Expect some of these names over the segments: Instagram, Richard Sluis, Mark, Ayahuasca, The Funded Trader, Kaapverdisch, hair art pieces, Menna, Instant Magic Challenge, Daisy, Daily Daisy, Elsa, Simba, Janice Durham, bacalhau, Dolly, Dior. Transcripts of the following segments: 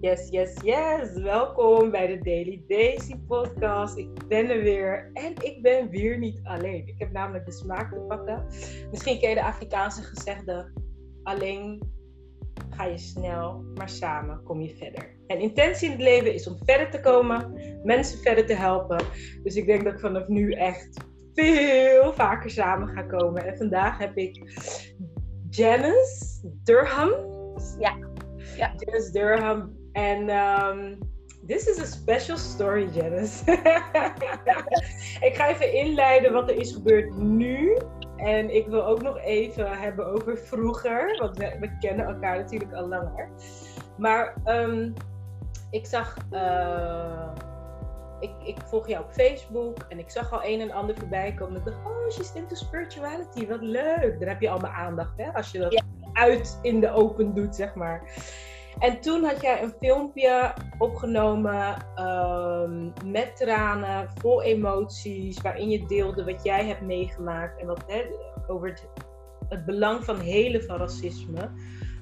Yes, yes, yes. Welkom bij de Daily Daisy podcast. Ik ben er weer en ik ben weer niet alleen. Ik heb namelijk de smaak te pakken. Misschien ken je de Afrikaanse gezegde: alleen ga je snel, maar samen kom je verder. En intentie in het leven is om verder te komen, mensen verder te helpen. Dus ik denk dat ik vanaf nu echt veel vaker samen ga komen. En vandaag heb ik Janice Durham. Ja. Janice Durham. En this is a special story, Janice. Ik ga even inleiden wat er is gebeurd nu. En ik wil ook nog even hebben over vroeger. Want we kennen elkaar natuurlijk al langer. Maar ik zag... Ik volg jou op Facebook en ik zag al een en ander voorbij komen. Ik dacht, oh, she's into spirituality, wat leuk. Dan heb je al mijn aandacht, hè, als je dat uit in de open doet, zeg maar. En toen had jij een filmpje opgenomen met tranen, vol emoties, waarin je deelde wat jij hebt meegemaakt en wat, hè, over het belang van helen van racisme.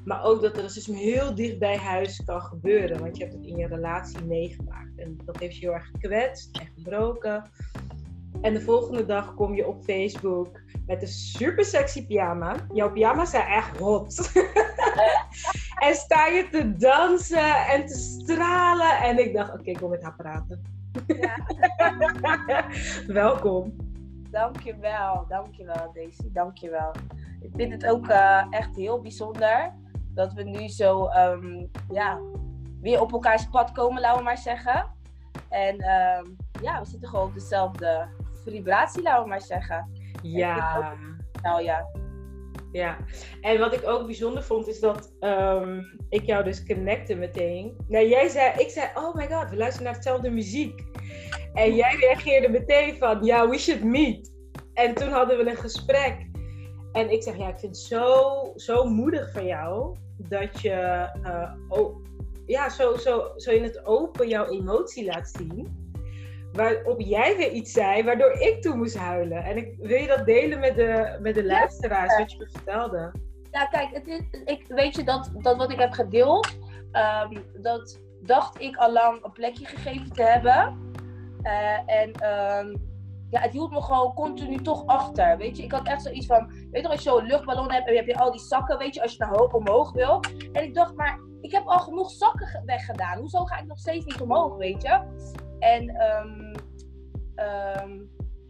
Maar ook dat racisme heel dicht bij huis kan gebeuren. Want je hebt het in je relatie meegemaakt. En dat heeft je heel erg gekwetst en gebroken. En de volgende dag kom je op Facebook met een super sexy pyjama. Jouw pyjama's zijn echt hot. En sta je te dansen en te stralen. En ik dacht, oké, ik wil met haar praten. Ja. Welkom. Dankjewel Daisy, dankjewel. Ik vind het ook echt heel bijzonder dat we nu zo weer op elkaars pad komen, laten we maar zeggen. En we zitten gewoon op dezelfde vibratie, laten we maar zeggen. Ja. Ja, en wat ik ook bijzonder vond is dat ik jou dus connecte meteen. Nou, jij zei, ik zei, oh my god, we luisteren naar hetzelfde muziek. En jij reageerde meteen van, ja, we should meet. En toen hadden we een gesprek. En ik zeg, ja, ik vind het zo moedig van jou dat je zo in het open jouw emotie laat zien. Waarop jij weer iets zei, waardoor ik toen moest huilen. En wil je dat delen met de luisteraars, wat je vertelde? Ja, kijk, weet je dat wat ik heb gedeeld, dat dacht ik allang een plekje gegeven te hebben. Het hield me gewoon continu toch achter, weet je. Ik had echt zoiets van, weet je, als je zo'n luchtballon hebt en heb je al die zakken, weet je, als je naar omhoog wil. En ik dacht, maar ik heb al genoeg zakken weggedaan. Hoezo ga ik nog steeds niet omhoog, weet je? En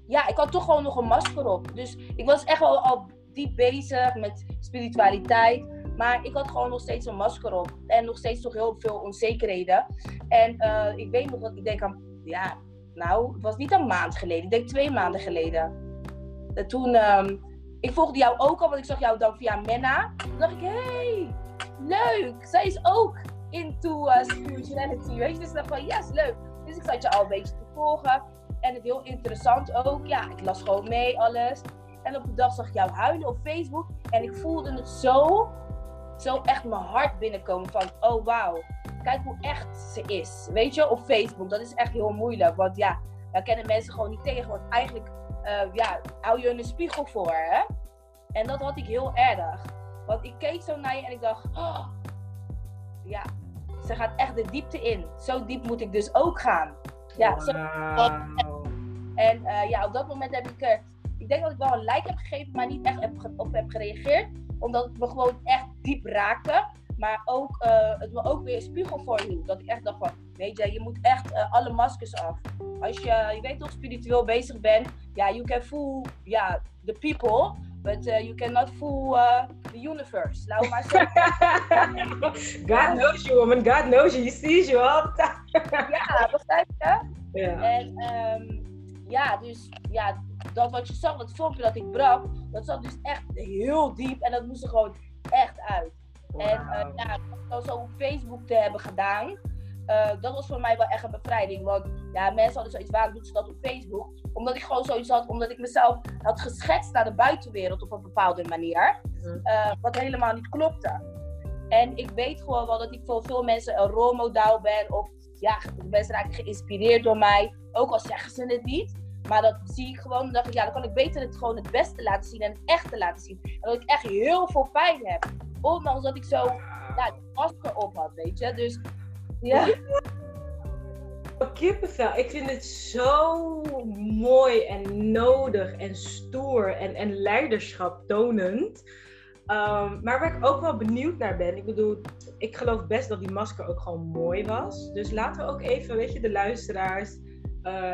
ik had toch gewoon nog een masker op. Dus ik was echt wel al diep bezig met spiritualiteit. Maar ik had gewoon nog steeds een masker op. En nog steeds toch heel veel onzekerheden. En ik weet nog dat ik denk aan... Ja, nou, het was niet een maand geleden. Ik denk 2 maanden geleden. En toen... ik volgde jou ook al, want ik zag jou dan via Menna. Toen dacht ik, hey, leuk. Zij is ook into spirituality, weet je. Dus ik dacht van, yes, leuk. Dus ik zat je al een beetje te volgen. En het heel interessant ook. Ja, ik las gewoon mee, alles. En op de dag zag ik jou huilen op Facebook. En ik voelde het zo echt mijn hart binnenkomen. Van, oh wauw. Kijk hoe echt ze is. Weet je, op Facebook. Dat is echt heel moeilijk. Want ja, daar kennen mensen gewoon niet tegen. Want eigenlijk, hou je een spiegel voor, hè. En dat had ik heel erg. Want ik keek zo naar je en ik dacht, oh, ja. Ze gaat echt de diepte in. Zo diep moet ik dus ook gaan. Ja, wow. En op dat moment heb ik... ik denk dat ik wel een like heb gegeven, maar niet echt op heb gereageerd. Omdat het me gewoon echt diep raakte. Maar ook, het me ook weer een spiegel voor hield. Dat ik echt dacht van, weet je, je moet echt alle maskers af. Als je weet toch, spiritueel bezig bent. Ja, you can fool the people. But you cannot fool the universe. Laat maar zeggen. God knows you, woman. God knows you. He sees you all the time. Ja, begrijp je? Ja. En dat wat je zag, dat filmpje dat ik brak, dat zat dus echt heel diep en dat moest er gewoon echt uit. Wow. En dat zo op Facebook te hebben gedaan, dat was voor mij wel echt een bevrijding. Want ja, mensen hadden zoiets, waarom doet ze dat op Facebook? Omdat ik gewoon zoiets had, omdat ik mezelf had geschetst naar de buitenwereld op een bepaalde manier. Wat helemaal niet klopte. En ik weet gewoon wel dat ik voor veel mensen een rolmodel ben. Of ja, mensen raken geïnspireerd door mij. Ook al zeggen ze het niet. Maar dat zie ik gewoon. Dan dacht ik, ja, dan kan ik beter het gewoon het beste laten zien. En het echte laten zien. En dat ik echt heel veel pijn heb. Ondanks dat ik zo die masker op had, weet je. Dus Ja. Kippenvel. Ik vind het zo mooi en nodig en stoer en leiderschap tonend. Maar waar ik ook wel benieuwd naar ben. Ik bedoel, ik geloof best dat die masker ook gewoon mooi was. Dus laten we ook even, weet je, de luisteraars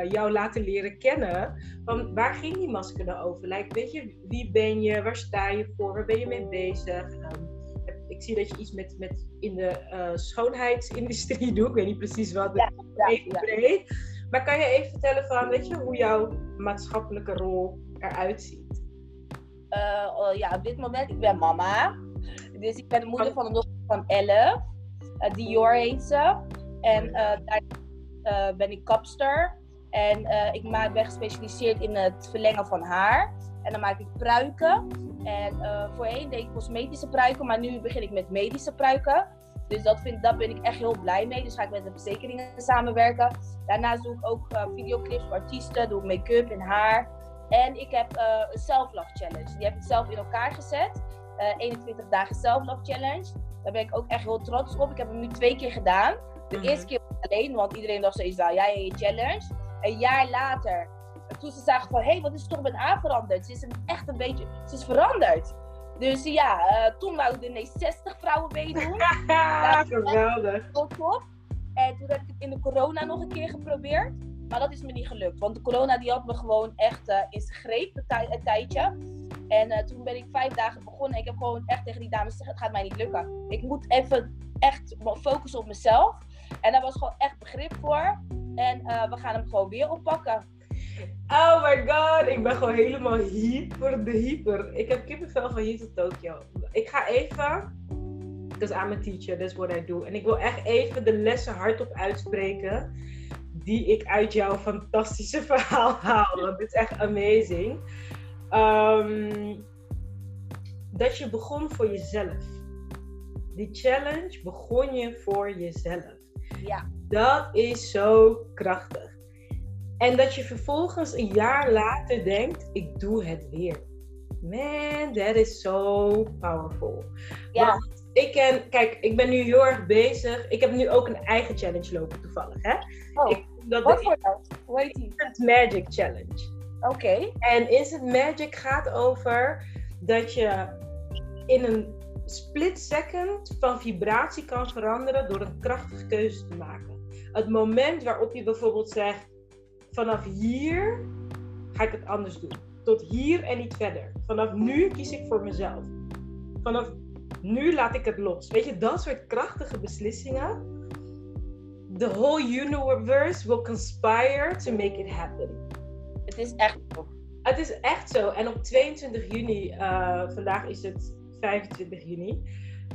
jou laten leren kennen. Van waar ging die masker nou over? Like, weet je, wie ben je? Waar sta je voor? Waar ben je mee bezig? Ik zie dat je iets met in de schoonheidsindustrie doet. Ik weet niet precies wat. Ja. Maar kan je even vertellen van, weet je, hoe jouw maatschappelijke rol eruit ziet? Ja, op dit moment, ik ben mama. Dus ik ben de moeder van een dochter van 11. Dior heet ze. En daar ben ik kapster. En ik ben gespecialiseerd in het verlengen van haar. En dan maak ik pruiken. En voorheen deed ik cosmetische pruiken, maar nu begin ik met medische pruiken. Dus daar ben ik echt heel blij mee. Dus ga ik met de verzekeringen samenwerken. Daarnaast doe ik ook videoclips voor artiesten, doe ik make-up en haar. En ik heb een self-love challenge. Die heb ik zelf in elkaar gezet. 21 dagen self-love challenge. Daar ben ik ook echt heel trots op. Ik heb hem nu 2 keer gedaan. De eerste keer was ik alleen, want iedereen dacht zoiets van, jij en je challenge. Een jaar later, toen ze zagen van, hé, wat is toch met haar veranderd? Ze is echt een beetje, ze is veranderd. Dus ja, toen wouden ineens 60 vrouwen meedoen. Geweldig. En toen heb ik het in de corona nog een keer geprobeerd. Maar dat is me niet gelukt, want de corona die had me gewoon echt in zijn greep een tijdje. En toen ben ik 5 dagen begonnen en ik heb gewoon echt tegen die dames gezegd, het gaat mij niet lukken. Ik moet even echt focussen op mezelf. En daar was gewoon echt begrip voor. En we gaan hem gewoon weer oppakken. Oh my god, ik ben gewoon helemaal hyper. Ik heb kippenvel van hier tot Tokio. Ik ga even, because I'm a teacher, that's what I do. En ik wil echt even de lessen hardop uitspreken die ik uit jouw fantastische verhaal haal. Want dit is echt amazing. Dat je begon voor jezelf. Die challenge begon je voor jezelf. Ja. Dat is zo krachtig. En dat je vervolgens een jaar later denkt, ik doe het weer. Man, that is so powerful. Ja. Want ik ben nu heel erg bezig. Ik heb nu ook een eigen challenge lopen toevallig. Hè? Oh, wat voor dat? Hoe heet die? Instant Magic Challenge. Oké. Okay. En Instant Magic gaat over dat je in een split second van vibratie kan veranderen door een krachtige keuze te maken. Het moment waarop je bijvoorbeeld zegt, vanaf hier ga ik het anders doen. Tot hier en niet verder. Vanaf nu kies ik voor mezelf. Vanaf nu laat ik het los. Weet je, dat soort krachtige beslissingen. The whole universe will conspire to make it happen. Het is echt zo. Het is echt zo. En op 22 juni, vandaag is het 25 juni,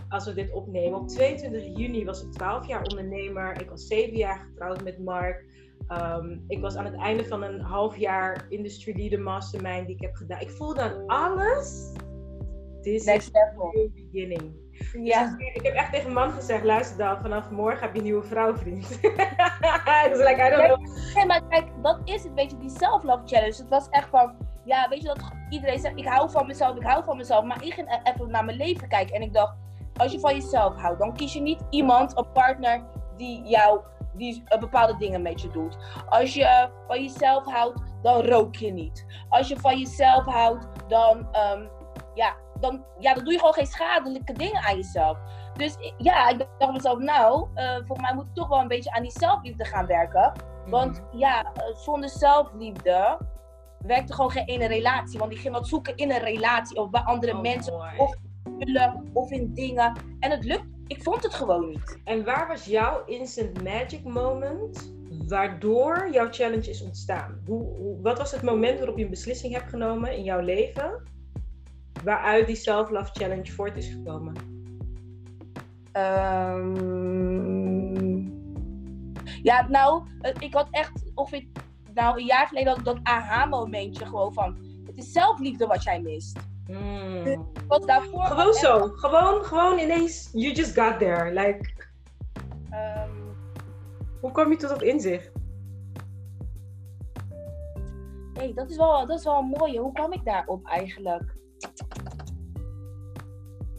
als we dit opnemen. Op 22 juni was ik 12 jaar ondernemer. Ik was 7 jaar getrouwd met Mark. Ik was aan het einde van een half jaar industry leader mastermind die ik heb gedaan. Ik voelde aan alles. This next is level. The new beginning. Ja. Dus ik heb echt tegen een man gezegd, luister dan, vanaf morgen heb je een nieuwe vrouw, vriend. Dus like, I don't know. Nee, maar kijk, dat is het, weet je, die self-love challenge. Het was echt van, ja, weet je dat iedereen zegt, ik hou van mezelf. Maar ik ging even naar mijn leven kijken en ik dacht, als je van jezelf houdt, dan kies je niet iemand, een partner die bepaalde dingen met je doet. Als je van jezelf houdt, dan rook je niet. Als je van jezelf houdt, dan doe je gewoon geen schadelijke dingen aan jezelf. Dus ja, ik dacht mezelf, volgens mij moet ik toch wel een beetje aan die zelfliefde gaan werken. Want ja, zonder zelfliefde werkt er gewoon geen ene relatie. Want die ging wat zoeken in een relatie of bij andere mensen. Mooi. Of in spullen, of in dingen. En het lukt. Ik vond het gewoon niet. En waar was jouw instant magic moment waardoor jouw challenge is ontstaan? Wat was het moment waarop je een beslissing hebt genomen in jouw leven waaruit die self-love challenge voort is gekomen? Ik had echt een jaar geleden had ik dat aha-momentje gewoon van, het is zelfliefde wat jij mist. Gewoon ineens, you just got there, like. Hoe kwam je tot dat inzicht? Hey, dat is wel een mooie. Hoe kwam ik daarop eigenlijk?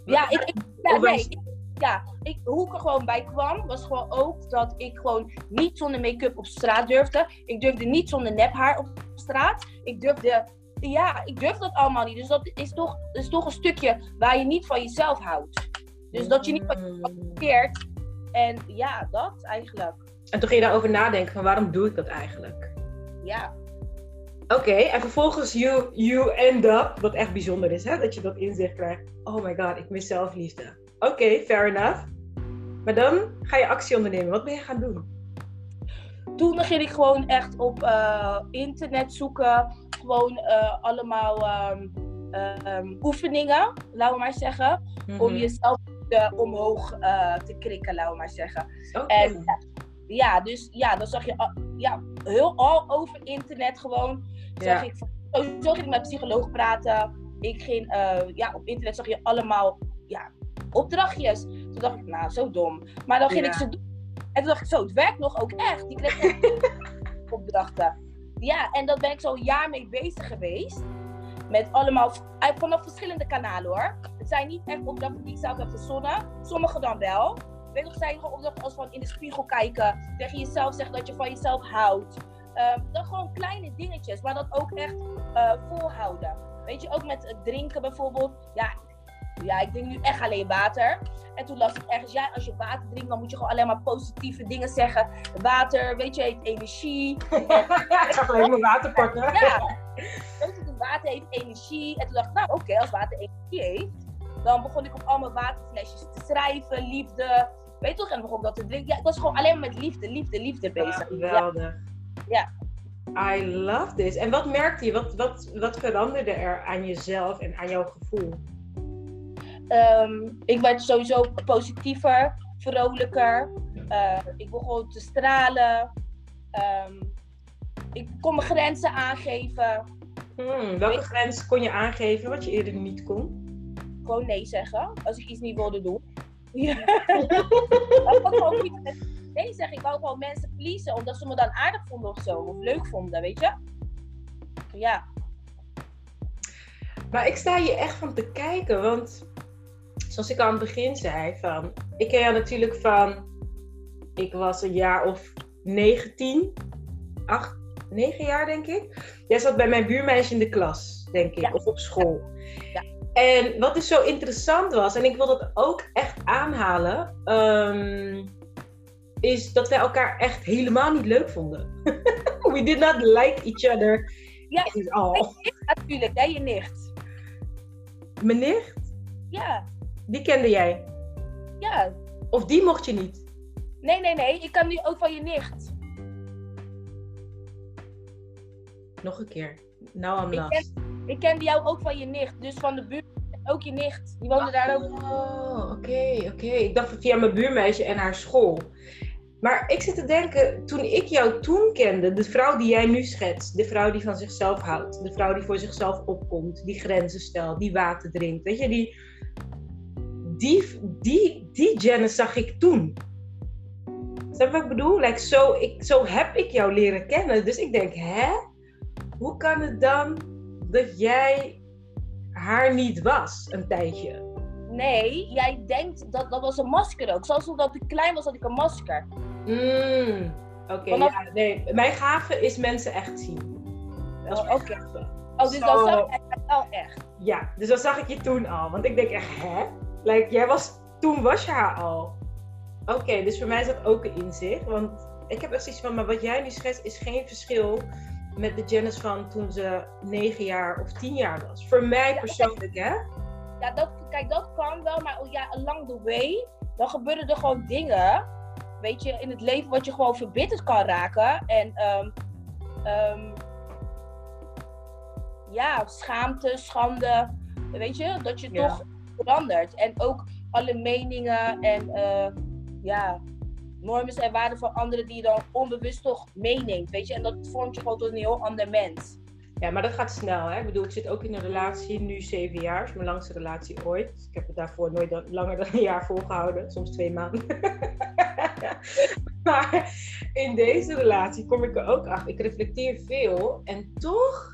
Ja, ik, ja, nee, ik, ja, hoe ik er gewoon bij kwam, was gewoon ook dat ik gewoon niet zonder make-up op straat durfde. Ik durfde niet zonder nephaar op straat. Ik durfde dat allemaal niet. Dus dat is toch een stukje waar je niet van jezelf houdt. Dus dat je niet van jezelf accepteert. En ja, dat eigenlijk. En toen ging je daarover nadenken van waarom doe ik dat eigenlijk? Ja. Oké, en vervolgens you end up, wat echt bijzonder is, hè? Dat je dat inzicht krijgt. Oh my god, ik mis zelfliefde. Oké, fair enough. Maar dan ga je actie ondernemen. Wat ben je gaan doen? Toen ging ik gewoon echt op internet zoeken. Gewoon allemaal oefeningen, laten we maar zeggen. Mm-hmm. Om jezelf omhoog te krikken, laten we maar zeggen. Okay. En ja, dus ja, dan zag je heel al over internet gewoon. Zag ik, zo ging ik met psycholoog praten. Ik ging, op internet zag je allemaal opdrachtjes. Toen dacht ik, nou, zo dom. Maar dan ging ik ze doen. En toen dacht ik, zo, het werkt nog ook echt. Die kreeg echt opdrachten. Ja, en daar ben ik zo'n jaar mee bezig geweest. Met allemaal, vanaf verschillende kanalen hoor. Het zijn niet echt opdrachten die ik zelf heb verzonnen. Sommige dan wel. Ik weet nog, zijn er gewoon opdrachten als van in de spiegel kijken. Tegen jezelf zeggen dat je van jezelf houdt. Dan gewoon kleine dingetjes, maar dat ook echt volhouden. Weet je, ook met drinken bijvoorbeeld. Ja, ik drink nu echt alleen water. En toen las ik ergens, als je water drinkt, dan moet je gewoon alleen maar positieve dingen zeggen. Water, weet je, heeft energie. Ik ga alleen maar water pakken. Ja, weet je, water heeft energie. En toen dacht ik, nou oké, als water energie heeft, dan begon ik op al mijn waterflesjes te schrijven, liefde. Weet je toch, en dan begon ik dat te drinken. Ja, ik was gewoon alleen maar met liefde bezig. Geweldig. Ja. I love this. En wat merkte je? Wat veranderde er aan jezelf en aan jouw gevoel? Ik werd sowieso positiever, vrolijker. Ik begon te stralen. Ik kon mijn grenzen aangeven. Welke grens kon je aangeven wat je eerder niet kon? Gewoon nee zeggen, als ik iets niet wilde doen. Ja. Ik kon gewoon niet nee zeggen. Ik wou gewoon mensen pleasen, omdat ze me dan aardig vonden of zo. Of leuk vonden, weet je? Ja. Maar ik sta hier echt van te kijken, want... Zoals ik aan het begin zei, van, ik ken jou natuurlijk van, ik was een jaar of 9 jaar denk ik. Jij zat bij mijn buurmeisje in de klas, denk ik, of op school. Ja. En wat dus zo interessant was, en ik wil dat ook echt aanhalen, is dat wij elkaar echt helemaal niet leuk vonden. We did not like each other at all. Natuurlijk, hè, je nicht. Mijn nicht? Ja. Die kende jij? Ja. Of die mocht je niet? Nee. Ik kan nu ook van je nicht. Nog een keer. Nou, I'm lost. Ik kende jou ook van je nicht. Dus van de buurt. Ook je nicht. Die woonde daar ook. Oh, oké. Ik dacht via mijn buurmeisje en haar school. Maar ik zit te denken, toen ik jou toen kende, de vrouw die jij nu schetst, de vrouw die van zichzelf houdt, de vrouw die voor zichzelf opkomt, die grenzen stelt, die water drinkt, weet je, die Janice zag ik toen. Snap je wat ik bedoel? Like, zo heb ik jou leren kennen. Dus ik denk, hoe kan het dan dat jij haar niet was een tijdje? Nee, jij denkt, dat was een masker ook. Zoals omdat ik klein was, had ik een masker. Oké. Mijn gave is mensen echt zien. Dat is oké. Oh, dus dat zag ik al echt. Ja, dus dat zag ik je toen al. Want ik denk echt, Like, toen was je haar al. Oké, dus voor mij is dat ook een inzicht. Want ik heb echt zoiets van, maar wat jij nu schetst is geen verschil met de Janice van toen ze 9 jaar of 10 jaar was. Voor mij persoonlijk, hè? Ja, dat kan wel, maar along the way, dan gebeuren er gewoon dingen, weet je, in het leven wat je gewoon verbitterd kan raken. En schaamte, schande, weet je, dat je toch verandert. En ook alle meningen en normen en waarden van anderen die je dan onbewust toch meeneemt, weet je. En dat vormt je gewoon tot een heel ander mens. Ja, maar dat gaat snel, hè? Ik bedoel, ik zit ook in een relatie, nu 7 jaar. Het is mijn langste relatie ooit. Ik heb het daarvoor nooit langer dan een jaar volgehouden. Soms 2 maanden. Maar in deze relatie kom ik er ook achter. Ik reflecteer veel en toch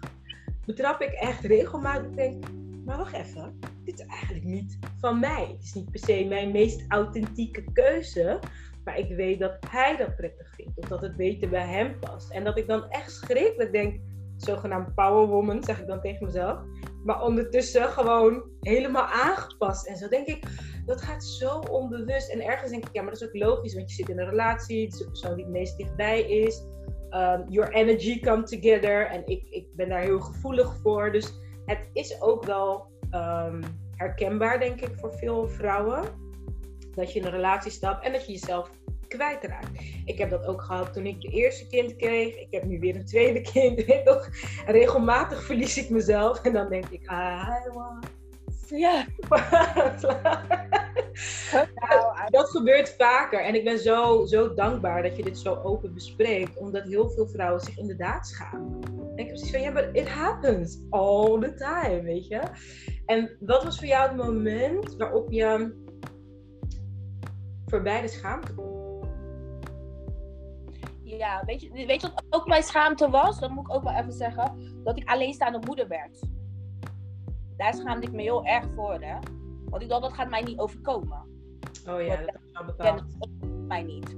betrap ik echt regelmatig. Ik denk, maar wacht even. dit is eigenlijk niet van mij. Het is niet per se mijn meest authentieke keuze. Maar ik weet dat hij dat prettig vindt. Of dat het beter bij hem past. En dat ik dan echt schrik. Dat ik denk, zogenaamd powerwoman, zeg ik dan tegen mezelf. Maar ondertussen gewoon helemaal aangepast. En zo denk ik, dat gaat zo onbewust. En ergens denk ik, ja, maar dat is ook logisch. Want je zit in een relatie. Het is de persoon die het meest dichtbij is. Your energy comes together. En ik ben daar heel gevoelig voor. Dus het is ook wel herkenbaar, denk ik, voor veel vrouwen. Dat je in een relatie stapt en dat je jezelf kwijtraakt. Ik heb dat ook gehad toen ik de eerste kind kreeg. Ik heb nu weer een tweede kind. Weet toch? Regelmatig verlies ik mezelf. En dan denk ik, ja. Dat gebeurt vaker. En ik ben zo dankbaar dat je dit zo open bespreekt. Omdat heel veel vrouwen zich inderdaad schamen. En ik heb zoiets van, ja, maar it happens all the time, weet je. En wat was voor jou het moment waarop je voorbij de schaamte komt? Ja, weet je wat ook mijn schaamte was? Dat moet ik ook wel even zeggen. Dat ik alleenstaande moeder werd. Daar schaamde ik me heel erg voor, hè. Want ik dacht, dat gaat mij niet overkomen. Oh ja, want dat is wel bepaald. Dat mij niet.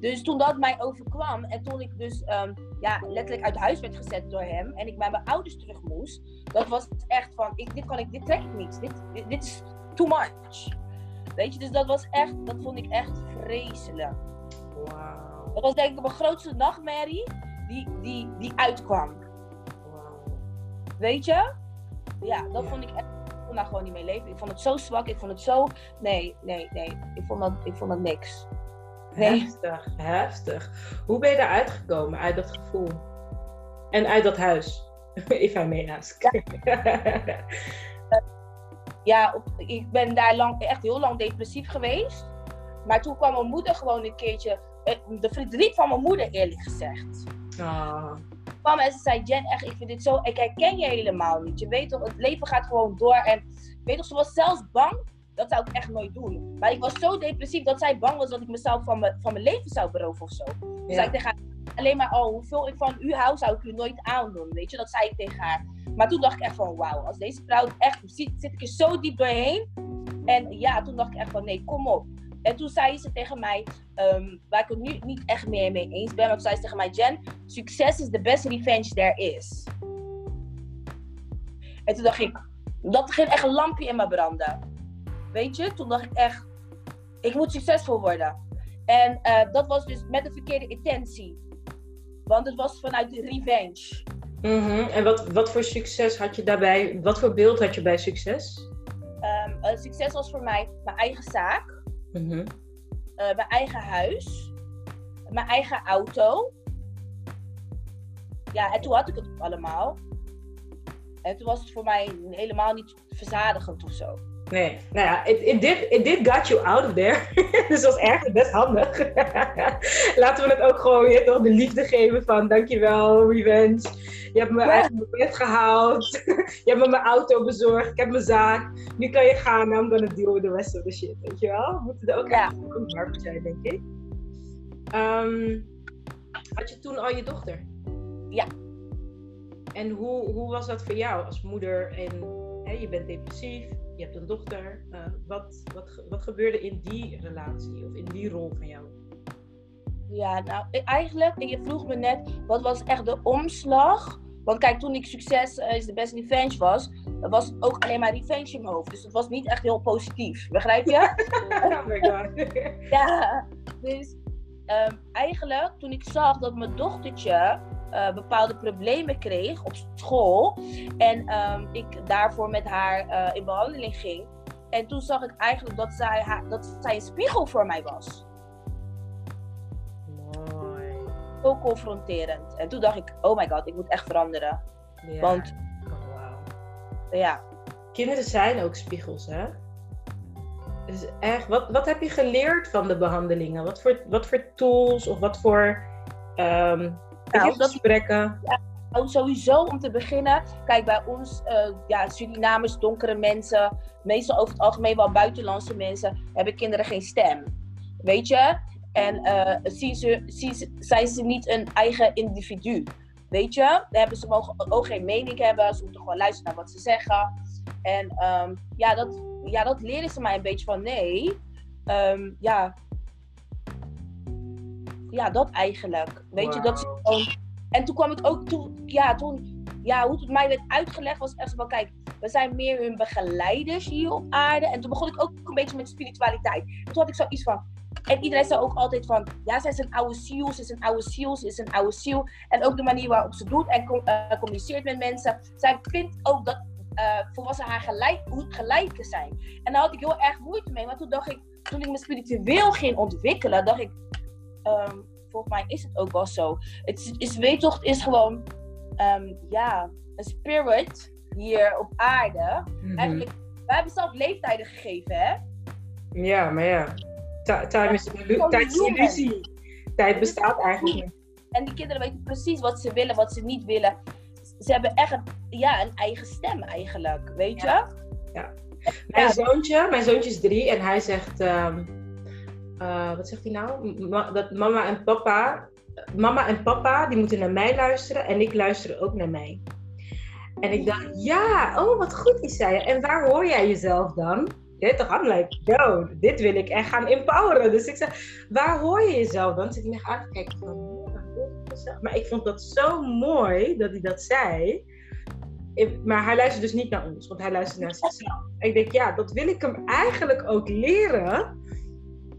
Dus toen dat mij overkwam en toen ik dus letterlijk uit huis werd gezet door hem en ik bij mijn ouders terug moest, dat was echt van, dit trek ik niet. Dit is too much. Weet je, dus dat vond ik echt vreselijk. Wow. Dat was denk ik mijn grootste nachtmerrie die uitkwam. Wow. Weet je? Ja, dat vond ik echt, ik kon daar gewoon niet mee leven. Ik vond het zo zwak, ik vond het zo, nee. Ik vond dat niks. Nee. Heftig. Hoe ben je daaruit gekomen, uit dat gevoel? En uit dat huis? If I may ask. Ja. Ja, ik ben daar echt heel lang depressief geweest. Maar toen kwam mijn moeder gewoon een keertje... De verdriet van mijn moeder, eerlijk gezegd. Ah. Kwam en ze zei, Jen, echt, ik vind dit zo... Ik herken je helemaal niet. Je weet toch, het leven gaat gewoon door. En weet toch, ze was zelfs bang. Dat zou ik echt nooit doen. Maar ik was zo depressief dat zij bang was dat ik mezelf van mijn leven zou beroven of zo. Dus zei ik tegen haar, alleen maar, hoeveel ik van u hou, zou ik u nooit aandoen. Weet je, dat zei ik tegen haar. Maar toen dacht ik echt van, wauw, als deze vrouw echt zit ik er zo diep doorheen. En ja, toen dacht ik echt van, nee, kom op. En toen zei ze tegen mij, waar ik het nu niet echt meer mee eens ben, maar toen zei ze tegen mij, Jen, succes is the best revenge there is. En toen dacht ik, dat ging echt een lampje in me branden. Weet je, toen dacht ik echt, ik moet succesvol worden. En dat was dus met de verkeerde intentie. Want het was vanuit de revenge. Mm-hmm. En wat voor succes had je daarbij? Wat voor beeld had je bij succes? Succes was voor mij mijn eigen zaak, mm-hmm. Mijn eigen huis, mijn eigen auto. Ja, en toen had ik het allemaal. En toen was het voor mij helemaal niet verzadigend of zo. Nee, nou ja, it did got you out of there. Dus dat was echt best handig. Laten we het ook gewoon weer toch de liefde geven van dankjewel, revenge. Je hebt me uit mijn bed gehaald. Je hebt me mijn auto bezorgd. Ik heb mijn zaak. Nu kan je gaan. I'm gonna deal with the rest of the shit. Weet je wel? We moeten er ook echt warm zijn, denk ik. Had je toen al je dochter? Ja. En hoe was dat voor jou als moeder? En hè, je bent depressief. Je hebt een dochter. Wat gebeurde in die relatie of in die rol van jou? Ja, nou eigenlijk, en je vroeg me net, wat was echt de omslag? Want kijk, toen ik succes is de best revenge was, was het ook alleen maar revenge in mijn hoofd. Dus het was niet echt heel positief, begrijp je? Oh my god. Ja, dus eigenlijk toen ik zag dat mijn dochtertje bepaalde problemen kreeg op school en ik daarvoor met haar in behandeling ging en toen zag ik eigenlijk dat zij een spiegel voor mij was. Mooi. Zo confronterend. En toen dacht ik, oh my god, ik moet echt veranderen. Ja. Want ja. Kinderen zijn ook spiegels, hè? Dus echt, wat heb je geleerd van de behandelingen? Wat voor tools of wat voor gesprekken? Ja, sowieso om te beginnen. Kijk, bij ons, Surinamers, donkere mensen, meestal over het algemeen wel buitenlandse mensen, hebben kinderen geen stem. Weet je? En zijn ze niet een eigen individu. Weet je? Dan hebben ze mogen ook geen mening hebben. Ze moeten gewoon luisteren naar wat ze zeggen. En dat leren ze mij een beetje van nee. Dat eigenlijk. Weet je, dat is gewoon... En toen kwam ik ook toe... hoe het mij werd uitgelegd was echt zo van... Kijk, we zijn meer hun begeleiders hier op aarde. En toen begon ik ook een beetje met spiritualiteit. En toen had ik zoiets van... En iedereen zei ook altijd van... Ja, zij is een oude ziel, ze is een oude ziel, ze is een oude ziel. En ook de manier waarop ze doet en communiceert met mensen. Zij vindt ook dat volwassen haar gelijken zijn. En daar had ik heel erg moeite mee. Want toen dacht ik... Toen ik me spiritueel ging ontwikkelen, dacht ik... volgens mij is het ook wel zo. Weetocht is gewoon... een spirit hier op aarde. Mm-hmm. Eigenlijk, wij hebben zelf leeftijden gegeven, hè? Ja, maar ja. Tijd is illusie. Tijd bestaat eigenlijk niet. En die kinderen weten precies wat ze willen, wat ze niet willen. Ze hebben echt een eigen stem eigenlijk, weet je? Ja. Mijn zoontje is 3 en hij zegt... wat zegt hij nou? Dat mama en papa die moeten naar mij luisteren en ik luister ook naar mij. En ik dacht, wat goed is zij. En waar hoor jij jezelf dan? I'm like, yo, dit wil ik echt gaan empoweren. Dus ik zei, waar hoor je jezelf dan? Dus ik ben aan te kijken van... Maar ik vond dat zo mooi dat hij dat zei. Maar hij luistert dus niet naar ons, want hij luistert naar zichzelf. En ik denk, dat wil ik hem eigenlijk ook leren.